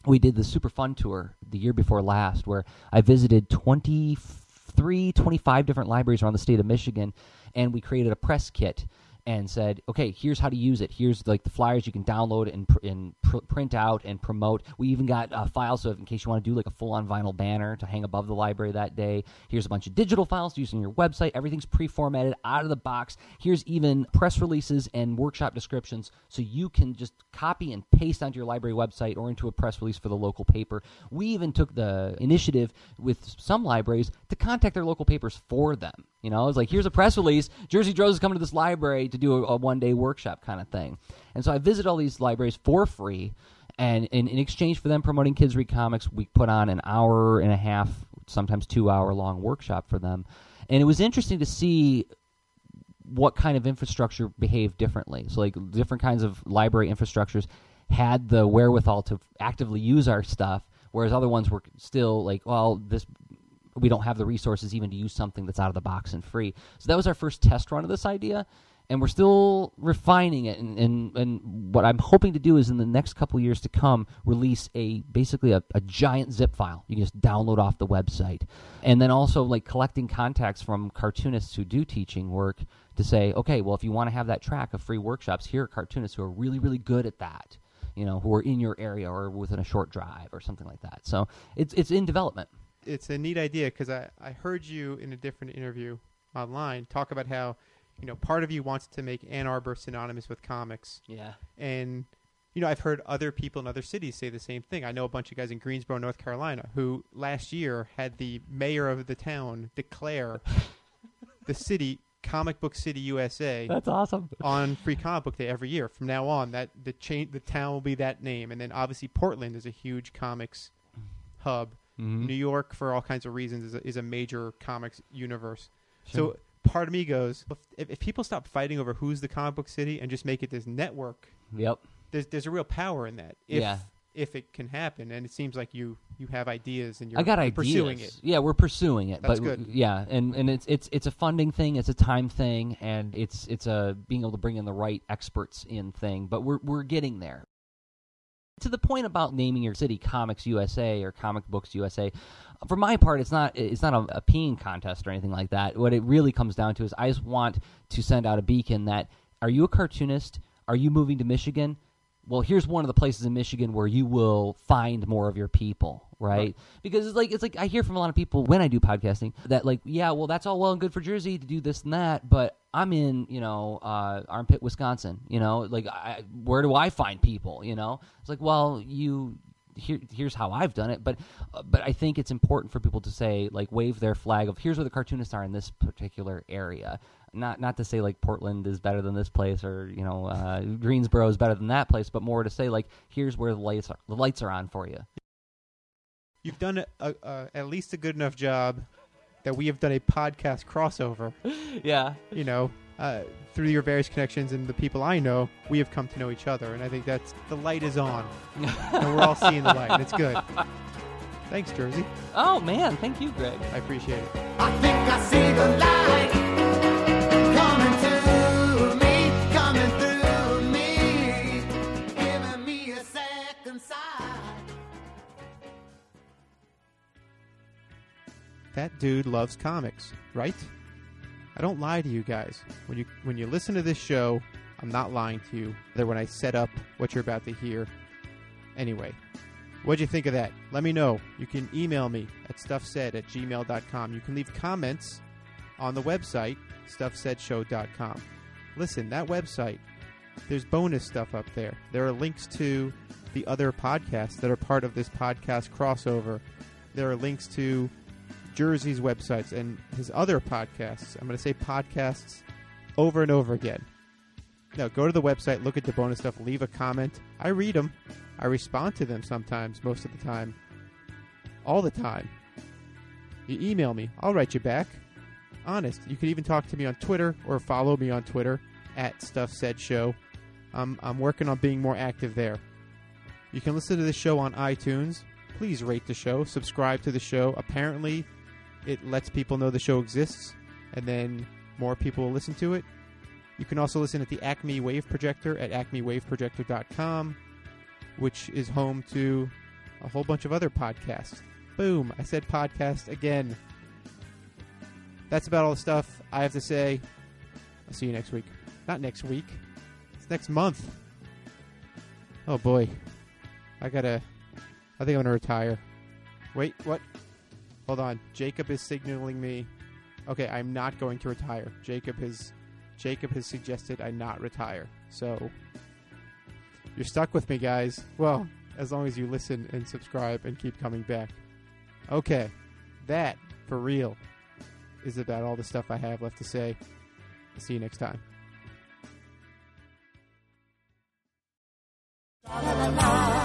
we did the Superfund Tour the year before last where I visited twenty-three, twenty-five different libraries around the state of Michigan, and we created a press kit and said, okay, here's how to use it. Here's like the flyers you can download and, pr- and pr- print out and promote. We even got uh, files, so in case you want to do like a full-on vinyl banner to hang above the library that day. Here's a bunch of digital files to use on your website. Everything's pre-formatted, out of the box. Here's even press releases and workshop descriptions so you can just copy and paste onto your library website or into a press release for the local paper. We even took the initiative with some libraries to contact their local papers for them. You know, it's like, here's a press release. Jerzy Drozd is coming to this library to do a, a one-day workshop kind of thing. And so I visit all these libraries for free, and in, in exchange for them promoting Kids Read Comics, we put on an hour and a half, sometimes two-hour-long workshop for them. And it was interesting to see what kind of infrastructure behaved differently. So, like, different kinds of library infrastructures had the wherewithal to actively use our stuff, whereas other ones were still like, well, this – we don't have the resources even to use something that's out of the box and free. So that was our first test run of this idea, and we're still refining it. And, and, and what I'm hoping to do is in the next couple years to come, release a basically a, a giant zip file you can just download off the website. And then also like collecting contacts from cartoonists who do teaching work to say, okay, well, if you want to have that track of free workshops, here are cartoonists who are really, really good at that, you know, who are in your area or within a short drive or something like that. So it's it's in development. It's a neat idea because I, I heard you in a different interview online talk about how, you know, part of you wants to make Ann Arbor synonymous with comics. Yeah. And, you know, I've heard other people in other cities say the same thing. I know a bunch of guys in Greensboro, North Carolina, who last year had the mayor of the town declare the city Comic Book City U S A. That's awesome. On Free Comic Book Day every year. From now on, that the chain, the town will be that name. And then obviously Portland is a huge comics hub. Mm-hmm. New York, for all kinds of reasons, is a, is a major comics universe. Sure. So part of me goes, if, if people stop fighting over who's the comic book city and just make it this network, yep, there's there's a real power in that. If, yeah. If it can happen, and it seems like you, you have ideas and you're I got ideas. pursuing it. Yeah, we're pursuing it. That's but good. Yeah, and, and it's it's it's a funding thing, it's a time thing, and it's it's a being able to bring in the right experts in thing. But we're we're getting there. To the point about naming your city Comics U S A or Comic Books U S A, for my part, it's not it's not a, a peeing contest or anything like that. What it really comes down to is I just want to send out a beacon that, are you a cartoonist? Are you moving to Michigan? Well, here's one of the places in Michigan where you will find more of your people, right? right? Because it's like it's like I hear from a lot of people when I do podcasting that like, yeah, well, that's all well and good for Jersey to do this and that, but I'm in, you know, uh, Armpit, Wisconsin, you know, like I, where do I find people, you know? It's like, well, you here, here's how I've done it, but uh, but I think it's important for people to say like wave their flag of here's where the cartoonists are in this particular area. Not not to say like Portland is better than this place or, you know, uh, Greensboro is better than that place, but more to say like here's where the lights are, the lights are on for you. You've done a, a, at least a good enough job that we have done a podcast crossover. Yeah. You know, uh, through your various connections and the people I know, we have come to know each other. And I think that's the light is on. And we're all seeing the light. And it's good. Thanks, Jersey. Oh, man. Thank you, Greg. I appreciate it. I think I see the light. That dude loves comics, right? I don't lie to you guys. When you when you listen to this show, I'm not lying to you. That when I set up what you're about to hear. Anyway, what'd you think of that? Let me know. You can email me at stuff said at gmail dot com. You can leave comments on the website, stuff said show dot com. Listen, that website, there's bonus stuff up there. There are links to the other podcasts that are part of this podcast crossover. There are links to Jersey's websites and his other podcasts. I'm going to say podcasts over and over again. Now, go to the website, look at the bonus stuff, leave a comment. I read them. I respond to them sometimes, most of the time. All the time. You email me. I'll write you back. Honest. You can even talk to me on Twitter or follow me on Twitter at Stuff Said Show. I'm, I'm working on being more active there. You can listen to the show on iTunes. Please rate the show. Subscribe to the show. Apparently, it lets people know the show exists, and then more people will listen to it. You can also listen at the Acme Wave Projector at acme wave projector dot com, which is home to a whole bunch of other podcasts. Boom! I said podcast again. That's about all the stuff I have to say. I'll see you next week. Not next week. It's next month. Oh, boy. I gotta... I think I'm going to retire. Wait, what? Hold on. Jacob is signaling me. Okay, I'm not going to retire. Jacob has Jacob has suggested I not retire. So you're stuck with me, guys. Well, as long as you listen and subscribe and keep coming back. Okay, that, for real, is about all the stuff I have left to say. I'll see you next time. La, la, la, la.